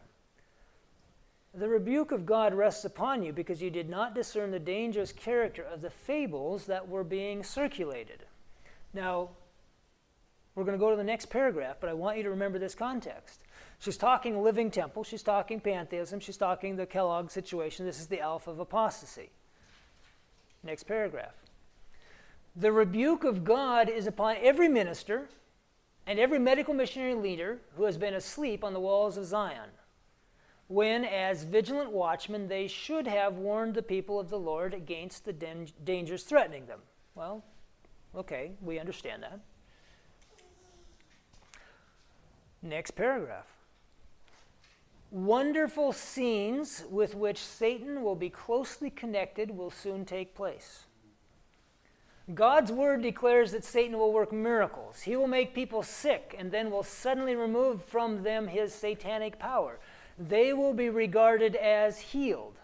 The rebuke of God rests upon you because you did not discern the dangerous character of the fables that were being circulated. Now, we're going to go to the next paragraph, but I want you to remember this context. She's talking Living Temple, she's talking pantheism, she's talking the Kellogg situation. This is the alpha of apostasy. Next paragraph. The rebuke of God is upon every minister and every medical missionary leader who has been asleep on the walls of Zion, when, as vigilant watchmen, they should have warned the people of the Lord against the dangers threatening them. Well, okay, we understand that. Next paragraph. Wonderful scenes with which Satan will be closely connected will soon take place. God's word declares that Satan will work miracles. He will make people sick and then will suddenly remove from them his satanic power. They will be regarded as healed.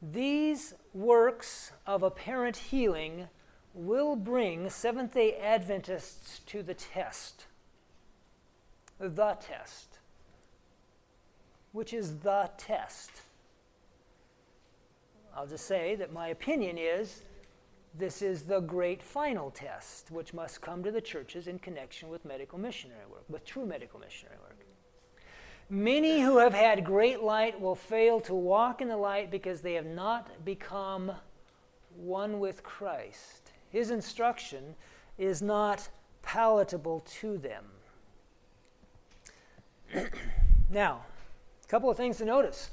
These works of apparent healing will bring Seventh-day Adventists to the test. The test. Which is the test? I'll just say that my opinion is this is the great final test, which must come to the churches in connection with medical missionary work, with true medical missionary work. Many who have had great light will fail to walk in the light because they have not become one with Christ. His instruction is not palatable to them. Now, a couple of things to notice.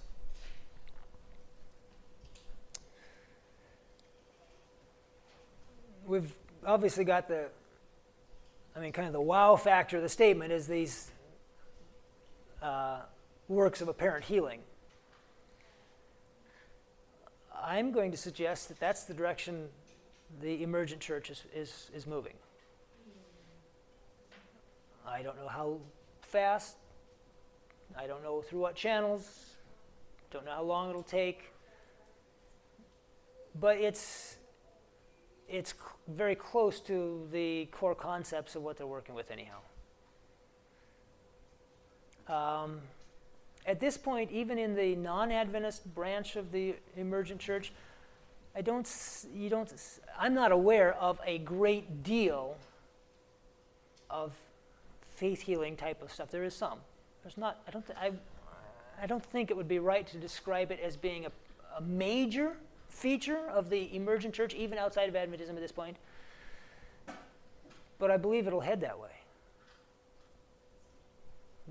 We've obviously got the wow factor of the statement is these works of apparent healing. I'm going to suggest that that's the direction the emergent church is moving. I don't know how fast. I don't know through what channels, don't know how long it'll take, but it's very close to the core concepts of what they're working with anyhow. At this point, even in the non-Adventist branch of the emergent church, I'm not aware of a great deal of faith healing type of stuff. There is some. There's not. I don't think it would be right to describe it as being a major feature of the emergent church, even outside of Adventism at this point. But I believe it'll head that way.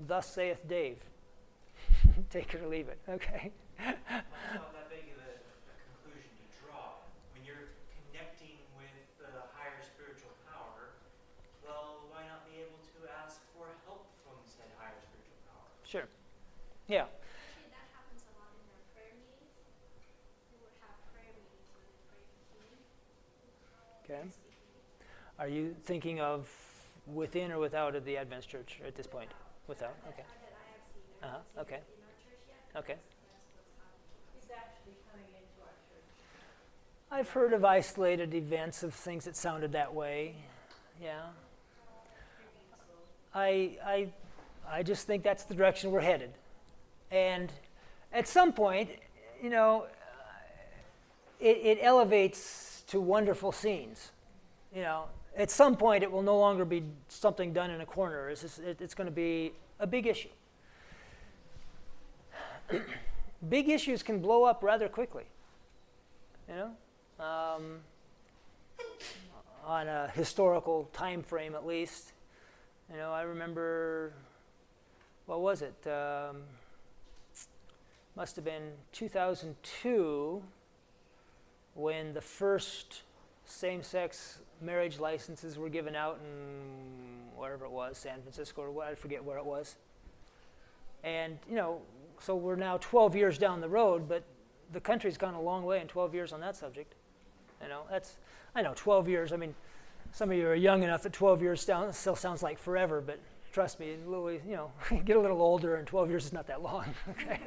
Thus saith Dave. Take it or leave it. Okay. Well, it's not that big of a conclusion to draw. When you're connecting with the higher spiritual power, well, why not be able to ask for help from said higher spiritual power? Sure. Yeah. Actually, that happens a lot in our prayer meetings. We would have prayer meetings when we pray for healing. Okay. Are you thinking of within or without of the Adventist Church at this point? Without? Okay. Okay. Okay. It's actually coming into our church. I've heard of isolated events of things that sounded that way. Yeah. I just think that's the direction we're headed. And at some point, it elevates to wonderful scenes. At some point it will no longer be something done in a corner. It's going to be a big issue. Big issues can blow up rather quickly. On a historical time frame at least. I remember, what was it? Must have been 2002 when the first same-sex marriage licenses were given out in wherever it was, San Francisco or what, I forget where it was. And, so we're now 12 years down the road, but the country's gone a long way in 12 years on that subject. I know 12 years, some of you are young enough that 12 years still sounds like forever, but trust me, get a little older and 12 years is not that long, okay?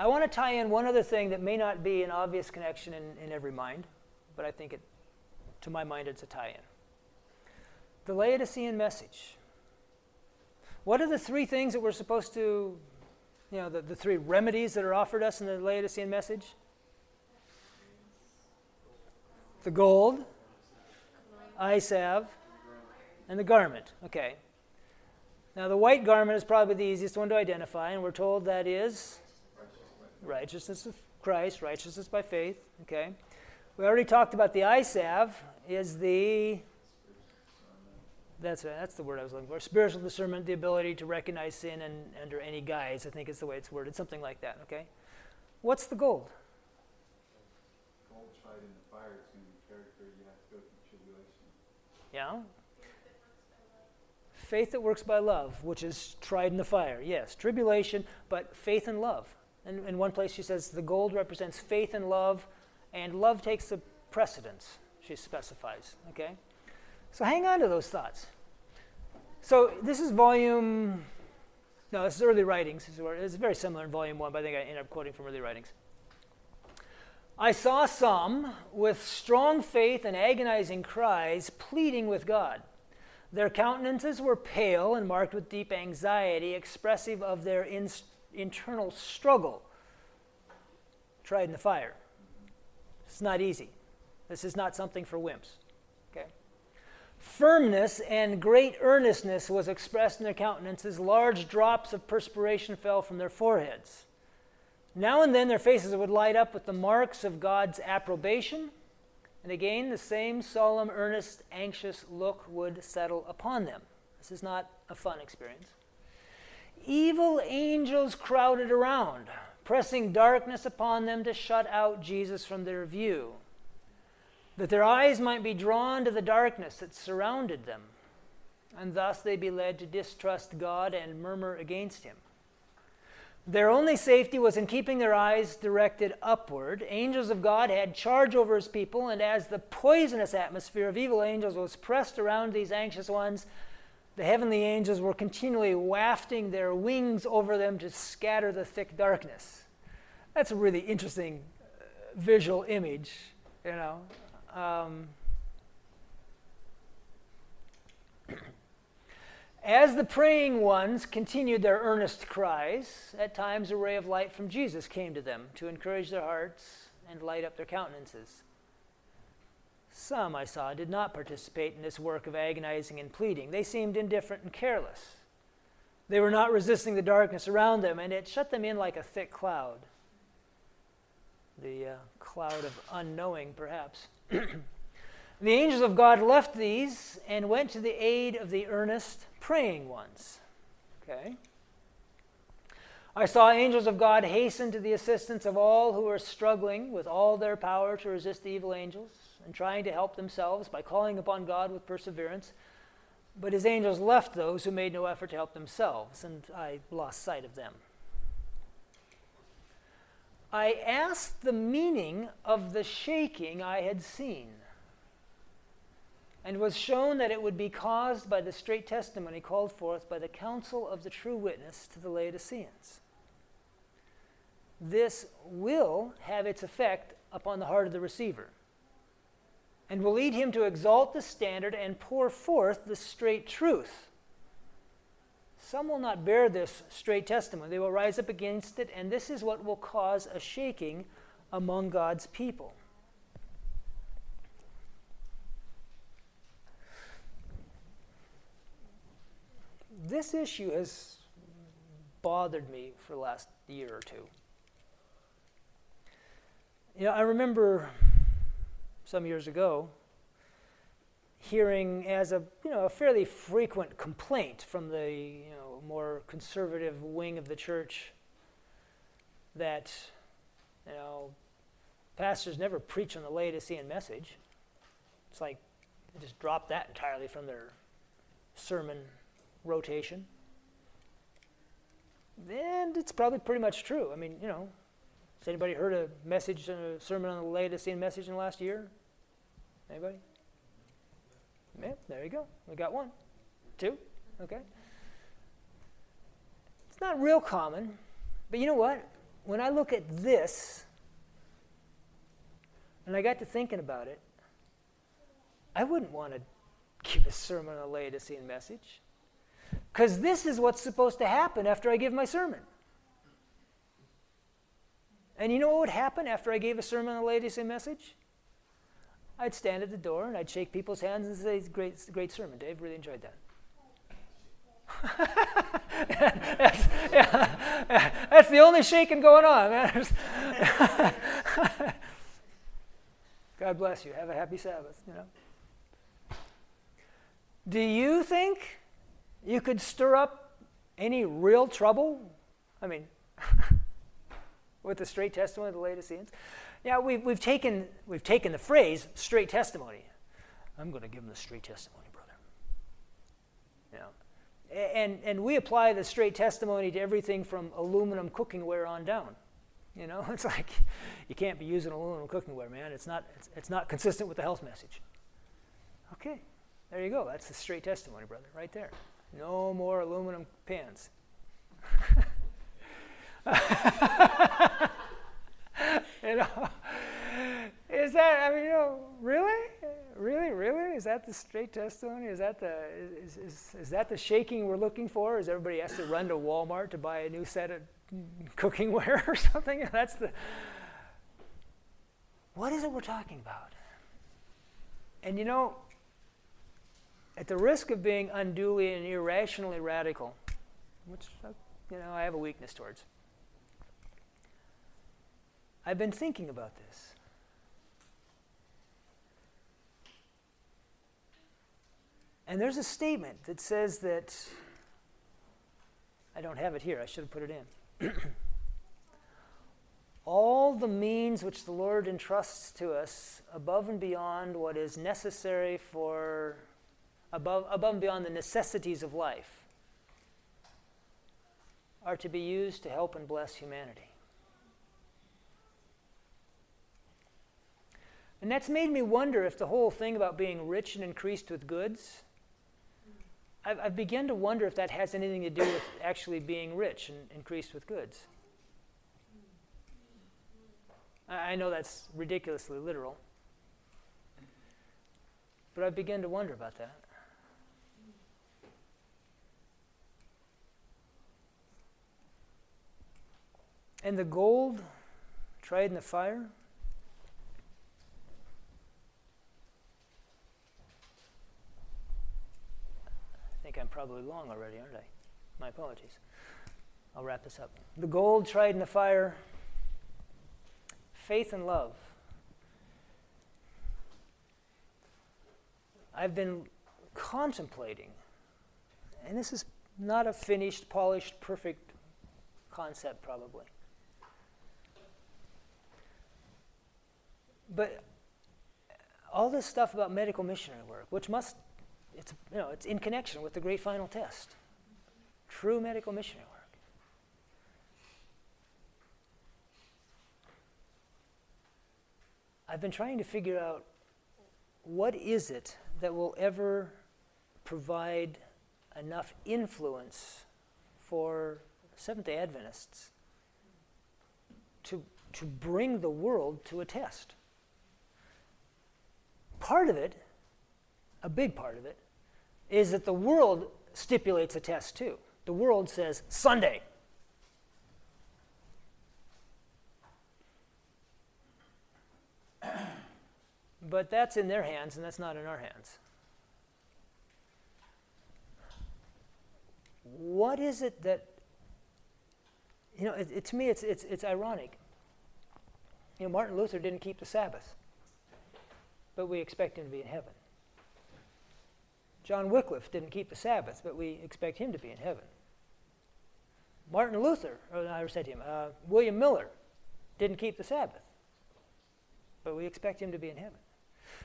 I want to tie in one other thing that may not be an obvious connection in every mind, but I think to my mind, it's a tie-in. The Laodicean message. What are the three things that we're supposed to, the three remedies that are offered us in the Laodicean message? The gold, eye salve, and the garment. Okay. Now, the white garment is probably the easiest one to identify, and we're told that is righteousness of Christ, righteousness by faith, okay? We already talked about the ISAV is the, that's the word I was looking for, spiritual discernment, the ability to recognize sin and under any guise, I think is the way it's worded, something like that, okay? What's the gold? Gold tried in the fire, it's going to be character, you have to go through tribulation. Yeah? Faith that works by love, which is tried in the fire, yes. Tribulation, but faith and love. And in one place she says the gold represents faith and love takes the precedence, she specifies, okay? So hang on to those thoughts. So this is volume, no, this is early writings. It's very similar in volume 1, but I think I ended up quoting from early writings. I saw some with strong faith and agonizing cries pleading with God. Their countenances were pale and marked with deep anxiety, expressive of their internal struggle. Tried in the fire. It's not easy. This is not something for wimps. Okay. Firmness and great earnestness was expressed in their countenances. Large drops of perspiration fell from their foreheads. Now and then their faces would light up with the marks of God's approbation. And again, the same solemn, earnest, anxious look would settle upon them. This is not a fun experience. Evil angels crowded around, pressing darkness upon them to shut out Jesus from their view, that their eyes might be drawn to the darkness that surrounded them, and thus they be led to distrust God and murmur against him. Their only safety was in keeping their eyes directed upward. Angels of God had charge over his people, and as the poisonous atmosphere of evil angels was pressed around these anxious ones, the heavenly angels were continually wafting their wings over them to scatter the thick darkness. That's a really interesting visual image, you know. As the praying ones continued their earnest cries, at times a ray of light from Jesus came to them to encourage their hearts and light up their countenances. Some, I saw, did not participate in this work of agonizing and pleading. They seemed indifferent and careless. They were not resisting the darkness around them, and it shut them in like a thick cloud. The cloud of unknowing, perhaps. The angels of God left these and went to the aid of the earnest praying ones. Okay. I saw angels of God hasten to the assistance of all who were struggling with all their power to resist the evil angels and trying to help themselves by calling upon God with perseverance. But his angels left those who made no effort to help themselves, and I lost sight of them. I asked the meaning of the shaking I had seen, and was shown that it would be caused by the straight testimony called forth by the counsel of the true witness to the Laodiceans. This will have its effect upon the heart of the receiver, and will lead him to exalt the standard and pour forth the straight truth. Some will not bear this straight testimony. They will rise up against it, and this is what will cause a shaking among God's people. This issue has bothered me for the last year or two. You know, I remember some years ago hearing as a fairly frequent complaint from the more conservative wing of the church that pastors never preach on the Laodicean message. It's like they just dropped that entirely from their sermon rotation. And it's probably pretty much true. I mean, has anybody heard a sermon on the Laodicean message in the last year? Anybody? Yeah, there you go. We got one. Two. Okay. It's not real common, but you know what? When I look at this, and I got to thinking about it, I wouldn't want to give a sermon on a Laodicean message, because this is what's supposed to happen after I give my sermon. And you know what would happen after I gave a sermon on the Laodicean message? I'd stand at the door and I'd shake people's hands and say, great sermon, Dave, really enjoyed that. That's the only shaking going on. God bless you. Have a happy Sabbath, you know. Do you think you could stir up any real trouble? I mean, with the straight testimony of the Laodiceans? Yeah, we've taken the phrase straight testimony. I'm going to give them the straight testimony, brother. Yeah. And we apply the straight testimony to everything from aluminum cookingware on down. You know, it's like you can't be using aluminum cookingware, man. It's not consistent with the health message. Okay, there you go. That's the straight testimony, brother, right there. No more aluminum pans. You know, is that? I mean, you know, really? Is that the straight testimony? Is that the is that the shaking we're looking for? Is everybody has to run to Walmart to buy a new set of cookingware or something? That's the. What is it we're talking about? And you know, at the risk of being unduly and irrationally radical, which you know I have a weakness towards, I've been thinking about this. And there's a statement that says that, I don't have it here, I should have put it in. All the means which the Lord entrusts to us above and beyond what is necessary for, above and beyond the necessities of life, are to be used to help and bless humanity. And that's made me wonder if the whole thing about being rich and increased with goods, I've begun to wonder if that has anything to do with actually being rich and increased with goods. I know that's ridiculously literal, but I've begun to wonder about that. And the gold tried in the fire, I think I'm probably long already, aren't I? My apologies. I'll wrap this up. The gold tried in the fire, faith and love. I've been contemplating, and this is not a finished, polished, perfect concept probably, but all this stuff about medical missionary work, which must it's, you know, it's in connection with the great final test. True medical missionary work. I've been trying to figure out what is it that will ever provide enough influence for Seventh-day Adventists to bring the world to a test. Part of it, a big part of it, is that the world stipulates a test too. The world says, Sunday. But that's in their hands and that's not in our hands. What is it that, you know, to me it's ironic. You know, Martin Luther didn't keep the Sabbath, but we expect him to be in heaven. John Wycliffe didn't keep the Sabbath, but we expect him to be in heaven. Martin Luther, or I said to him, William Miller didn't keep the Sabbath, but we expect him to be in heaven.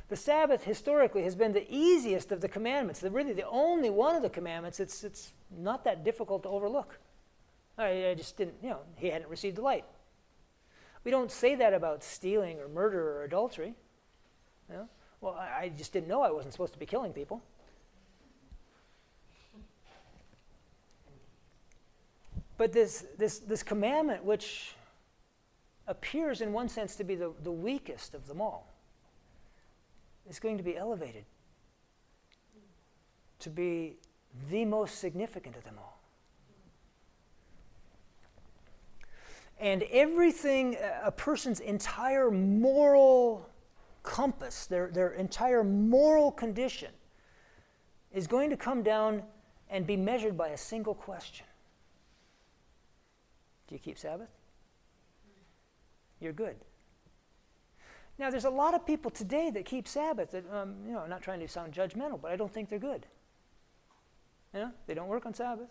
The Sabbath historically has been the easiest of the commandments, really the only one of the commandments it's not that difficult to overlook. I just didn't, you know, he hadn't received the light. We don't say that about stealing or murder or adultery. You know? Well, I just didn't know I wasn't supposed to be killing people. But this commandment, which appears in one sense to be the weakest of them all, is going to be elevated to be the most significant of them all. And everything, a person's entire moral compass, their entire moral condition, is going to come down and be measured by a single question. Do you keep Sabbath? You're good. Now, there's a lot of people today that keep Sabbath. That, I'm not trying to sound judgmental, but I don't think they're good. You know, they don't work on Sabbath.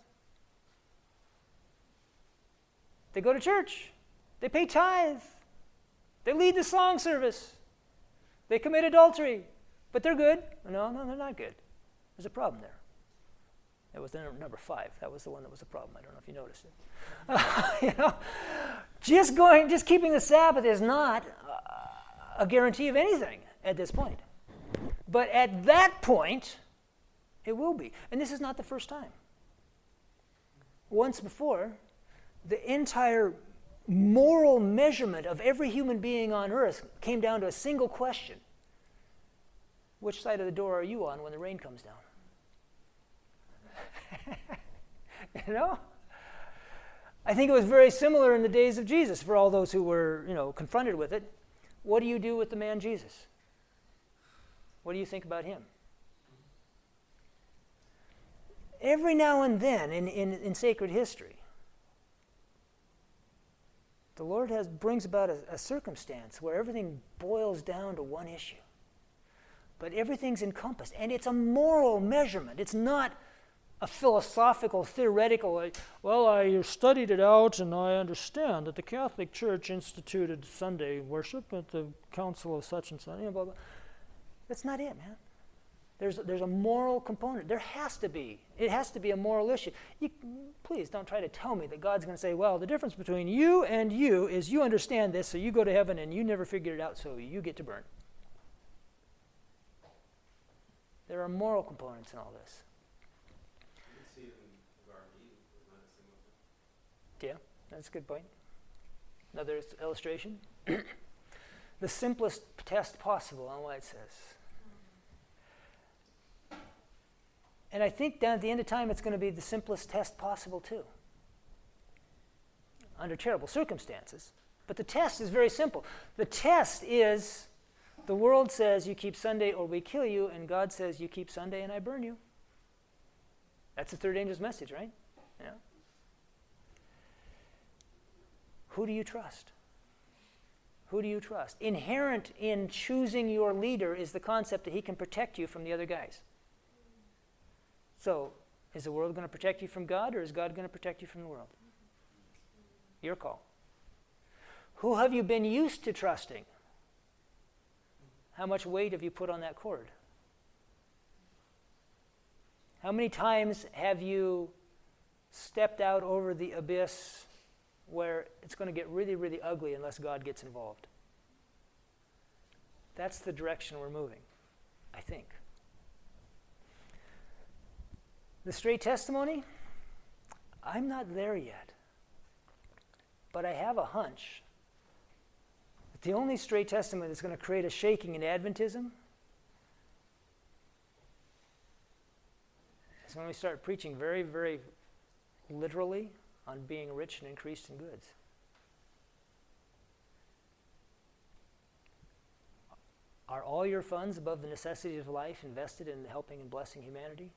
They go to church. They pay tithe. They lead the song service. They commit adultery. But they're good. No, they're not good. There's a problem there. That was number 5. That was the one that was the problem. I don't know if you noticed it. Just keeping the Sabbath is not a guarantee of anything at this point. But at that point, it will be. And this is not the first time. Once before, the entire moral measurement of every human being on earth came down to a single question. Which side of the door are you on when the rain comes down? I think it was very similar in the days of Jesus for all those who were, confronted with it. What do you do with the man Jesus? What do you think about him? Every now and then in sacred history, the Lord brings about a circumstance where everything boils down to one issue. But everything's encompassed, and it's a moral measurement. It's not a philosophical, theoretical, I studied it out and I understand that the Catholic Church instituted Sunday worship at the Council of such and such, blah, blah. That's not it, man. There's a moral component. There has to be. It has to be a moral issue. Please don't try to tell me that God's going to say, the difference between you and you is you understand this, so you go to heaven, and you never figured it out, so you get to burn. There are moral components in all this. Yeah, that's a good point. Another illustration. The simplest test possible on what it says. And I think down at the end of time, it's going to be the simplest test possible too. Under terrible circumstances. But the test is very simple. The test is, the world says you keep Sunday or we kill you, and God says you keep Sunday and I burn you. That's the third angel's message, right? Yeah. Who do you trust? Who do you trust? Inherent in choosing your leader is the concept that he can protect you from the other guys. So, is the world going to protect you from God, or is God going to protect you from the world? Your call. Who have you been used to trusting? How much weight have you put on that cord? How many times have you stepped out over the abyss where it's going to get really, really ugly unless God gets involved? That's the direction we're moving, I think. The straight testimony, I'm not there yet. But I have a hunch that the only straight testimony that's going to create a shaking in Adventism is when we start preaching very, very literally on being rich and increased in goods. Are all your funds above the necessities of life invested in helping and blessing humanity?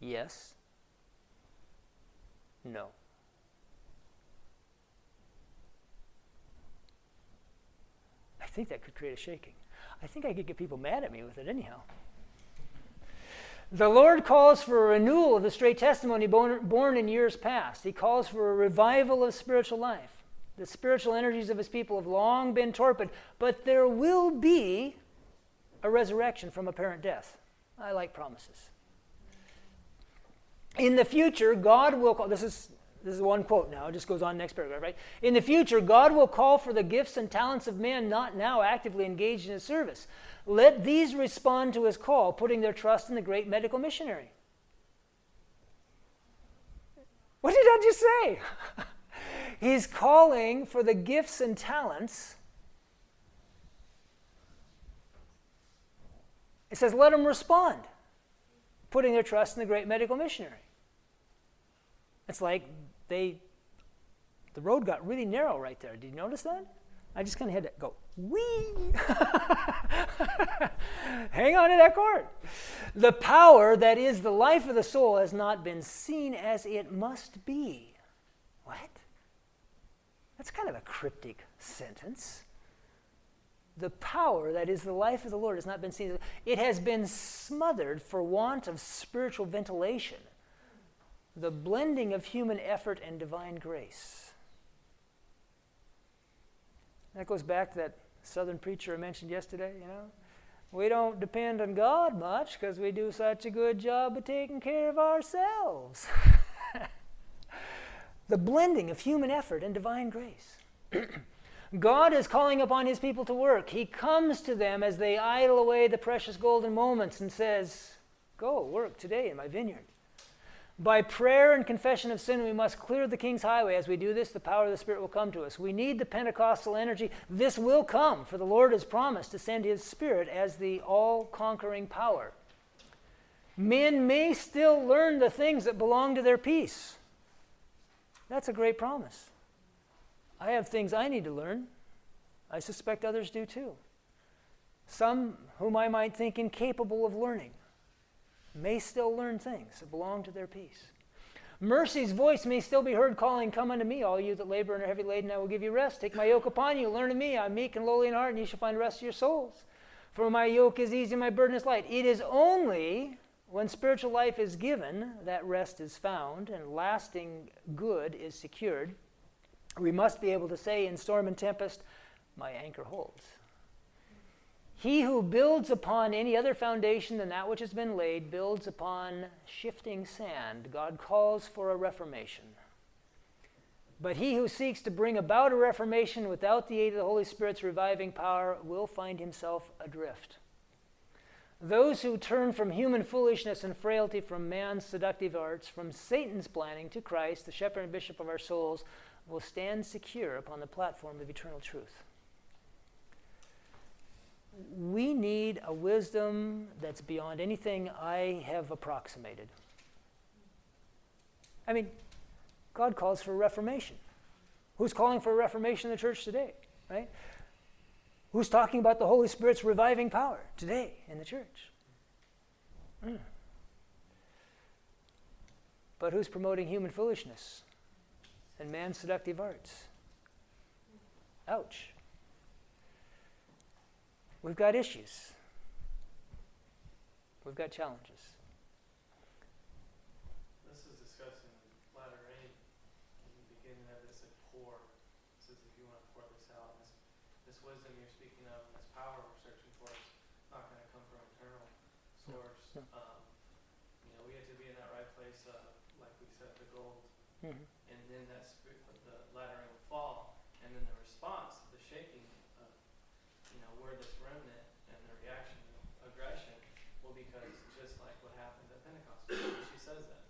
Yes. No. I think that could create a shaking. I think I could get people mad at me with it anyhow. The Lord calls for a renewal of the straight testimony born in years past. He calls for a revival of spiritual life. The spiritual energies of his people have long been torpid, but there will be a resurrection from apparent death. I like promises. In the future, God will call... This is one quote now. It just goes on next paragraph, right? In the future, God will call for the gifts and talents of men not now actively engaged in his service. Let these respond to his call, putting their trust in the great medical missionary. What did I just say? He's calling for the gifts and talents. It says, let them respond, putting their trust in the great medical missionary. It's like the road got really narrow right there. Did you notice that? I just kind of had to go, whee! Hang on to that cord. The power that is the life of the soul has not been seen as it must be. What? That's kind of a cryptic sentence. The power that is the life of the Lord has not been seized. It has been smothered for want of spiritual ventilation, the blending of human effort and divine grace. That goes back to that Southern preacher I mentioned yesterday, you know. We don't depend on God much because we do such a good job of taking care of ourselves. The blending of human effort and divine grace. God is calling upon his people to work. He comes to them as they idle away the precious golden moments and says, go work today in my vineyard. By prayer and confession of sin, we must clear the King's highway. As we do this, the power of the Spirit will come to us. We need the Pentecostal energy. This will come, for the Lord has promised to send his Spirit as the all-conquering power. Men may still learn the things that belong to their peace. That's a great promise. I have things I need to learn. I suspect others do too. Some whom I might think incapable of learning may still learn things that belong to their peace. Mercy's voice may still be heard calling, come unto me, all you that labor and are heavy laden, I will give you rest. Take my yoke upon you, learn of me. I am meek and lowly in heart, and ye shall find rest to your souls. For my yoke is easy, my burden is light. It is only when spiritual life is given that rest is found and lasting good is secured. We must be able to say in storm and tempest, my anchor holds. He who builds upon any other foundation than that which has been laid builds upon shifting sand. God calls for a reformation. But he who seeks to bring about a reformation without the aid of the Holy Spirit's reviving power will find himself adrift. Those who turn from human foolishness and frailty, from man's seductive arts, from Satan's planning to Christ, the shepherd and bishop of our souls, will stand secure upon the platform of eternal truth. We need a wisdom that's beyond anything I have approximated. I mean, God calls for a reformation. Who's calling for a reformation in the church today, right? Who's talking about the Holy Spirit's reviving power today in the church? But who's promoting human foolishness and man's seductive arts? Ouch. We've got issues. We've got challenges. This is discussing latter rain in the beginning of it. It said pour. It says if you want to pour this out, this wisdom you're speaking of, this power we're searching for, is not going to come from an internal source. No. You know, we have to be in that right place, like we said, the gold, and then that the latter rain will fall, and then the response, the shaking. This remnant and the reaction, aggression, will be just like what happened at Pentecost. She says that.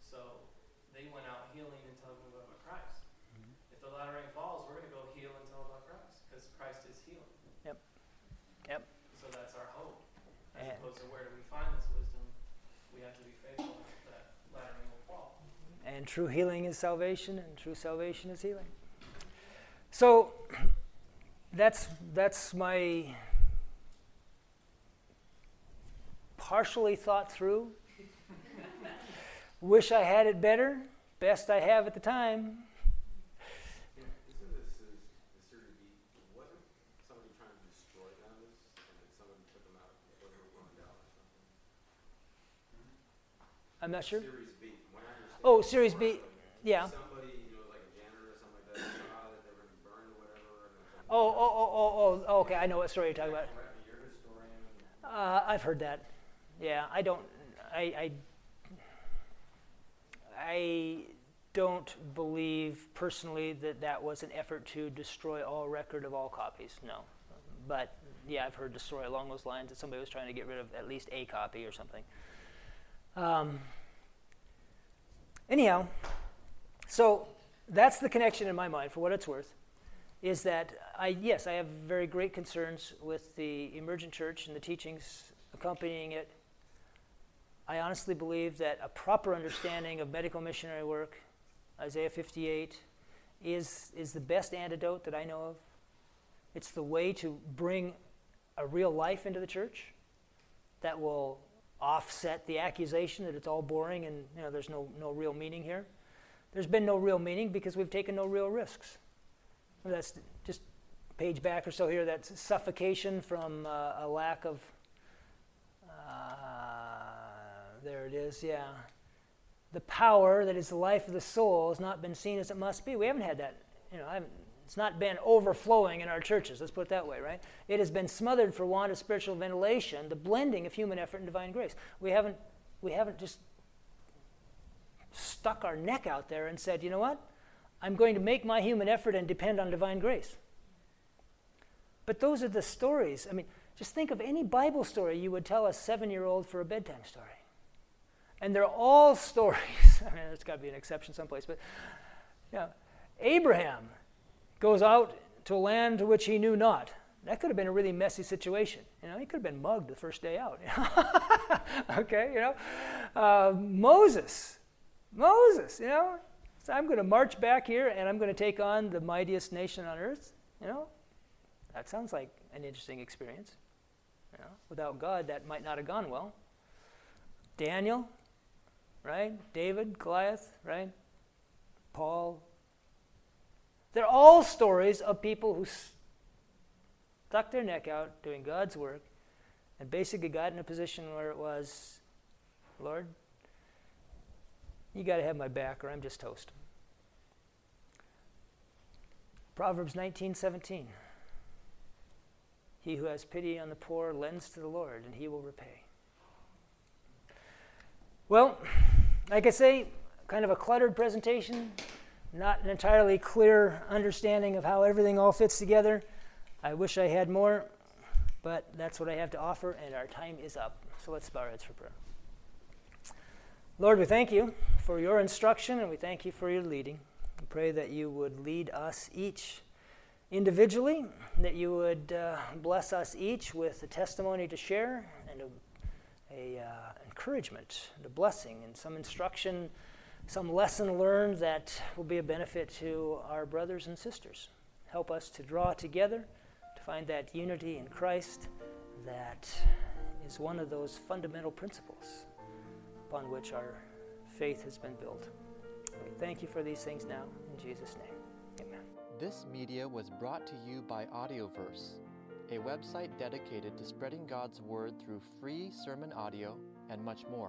So they went out healing and telling about Christ. If the latter rain falls, we're going to go heal and tell about Christ because Christ is healing. Yep. So that's our hope. As opposed to where do we find this wisdom? We have to be faithful that latter rain will fall. And true healing is salvation, and true salvation is healing. So. That's my partially thought through. Wish I had it better. Best I have at the time. Yeah, isn't this sort of beat? Wasn't somebody trying to destroy them, and then someone took them out and put them going down or something? I'm not sure. Series B. Oh, Series B. Yeah. Oh, okay, I know what story you're talking about. I've heard that. Yeah, I don't believe personally that was an effort to destroy all record of all copies, no. But, yeah, I've heard the story along those lines that somebody was trying to get rid of at least a copy or something. Anyhow, so that's the connection in my mind, for what it's worth. Is that, I have very great concerns with the emergent church and the teachings accompanying it. I honestly believe that a proper understanding of medical missionary work, Isaiah 58, is the best antidote that I know of. It's the way to bring a real life into the church that will offset the accusation that it's all boring and there's no real meaning here. There's been no real meaning because we've taken no real risks. or that's just page back or so here, that's suffocation from a lack of, there it is, yeah. The power that is the life of the soul has not been seen as it must be. We haven't had that, it's not been overflowing in our churches, let's put it that way, right? It has been smothered for want of spiritual ventilation, the blending of human effort and divine grace. We haven't just stuck our neck out there and said, you know what? I'm going to make my human effort and depend on divine grace. But those are the stories. I mean, just think of any Bible story you would tell a 7-year-old for a bedtime story. And they're all stories. I mean, there's got to be an exception someplace. But Abraham goes out to a land to which he knew not. That could have been a really messy situation. He could have been mugged the first day out. Okay, Moses, so I'm going to march back here and I'm going to take on the mightiest nation on earth. That sounds like an interesting experience. Without God, that might not have gone well. Daniel, right? David, Goliath, right? Paul. They're all stories of people who stuck their neck out doing God's work and basically got in a position where it was, Lord, you got to have my back or I'm just toast. Proverbs 19:17. He who has pity on the poor lends to the Lord, and he will repay. Well, like I say, kind of a cluttered presentation, not an entirely clear understanding of how everything all fits together. I wish I had more, but that's what I have to offer, and our time is up. So let's bow our heads for prayer. Lord, we thank you for your instruction, and we thank you for your leading. We pray that you would lead us each individually, that you would bless us each with a testimony to share and a encouragement and a blessing and some instruction, some lesson learned that will be a benefit to our brothers and sisters. Help us to draw together, to find that unity in Christ that is one of those fundamental principles upon which our faith has been built. We thank you for these things now in Jesus' name. This media was brought to you by Audioverse, a website dedicated to spreading God's Word through free sermon audio and much more.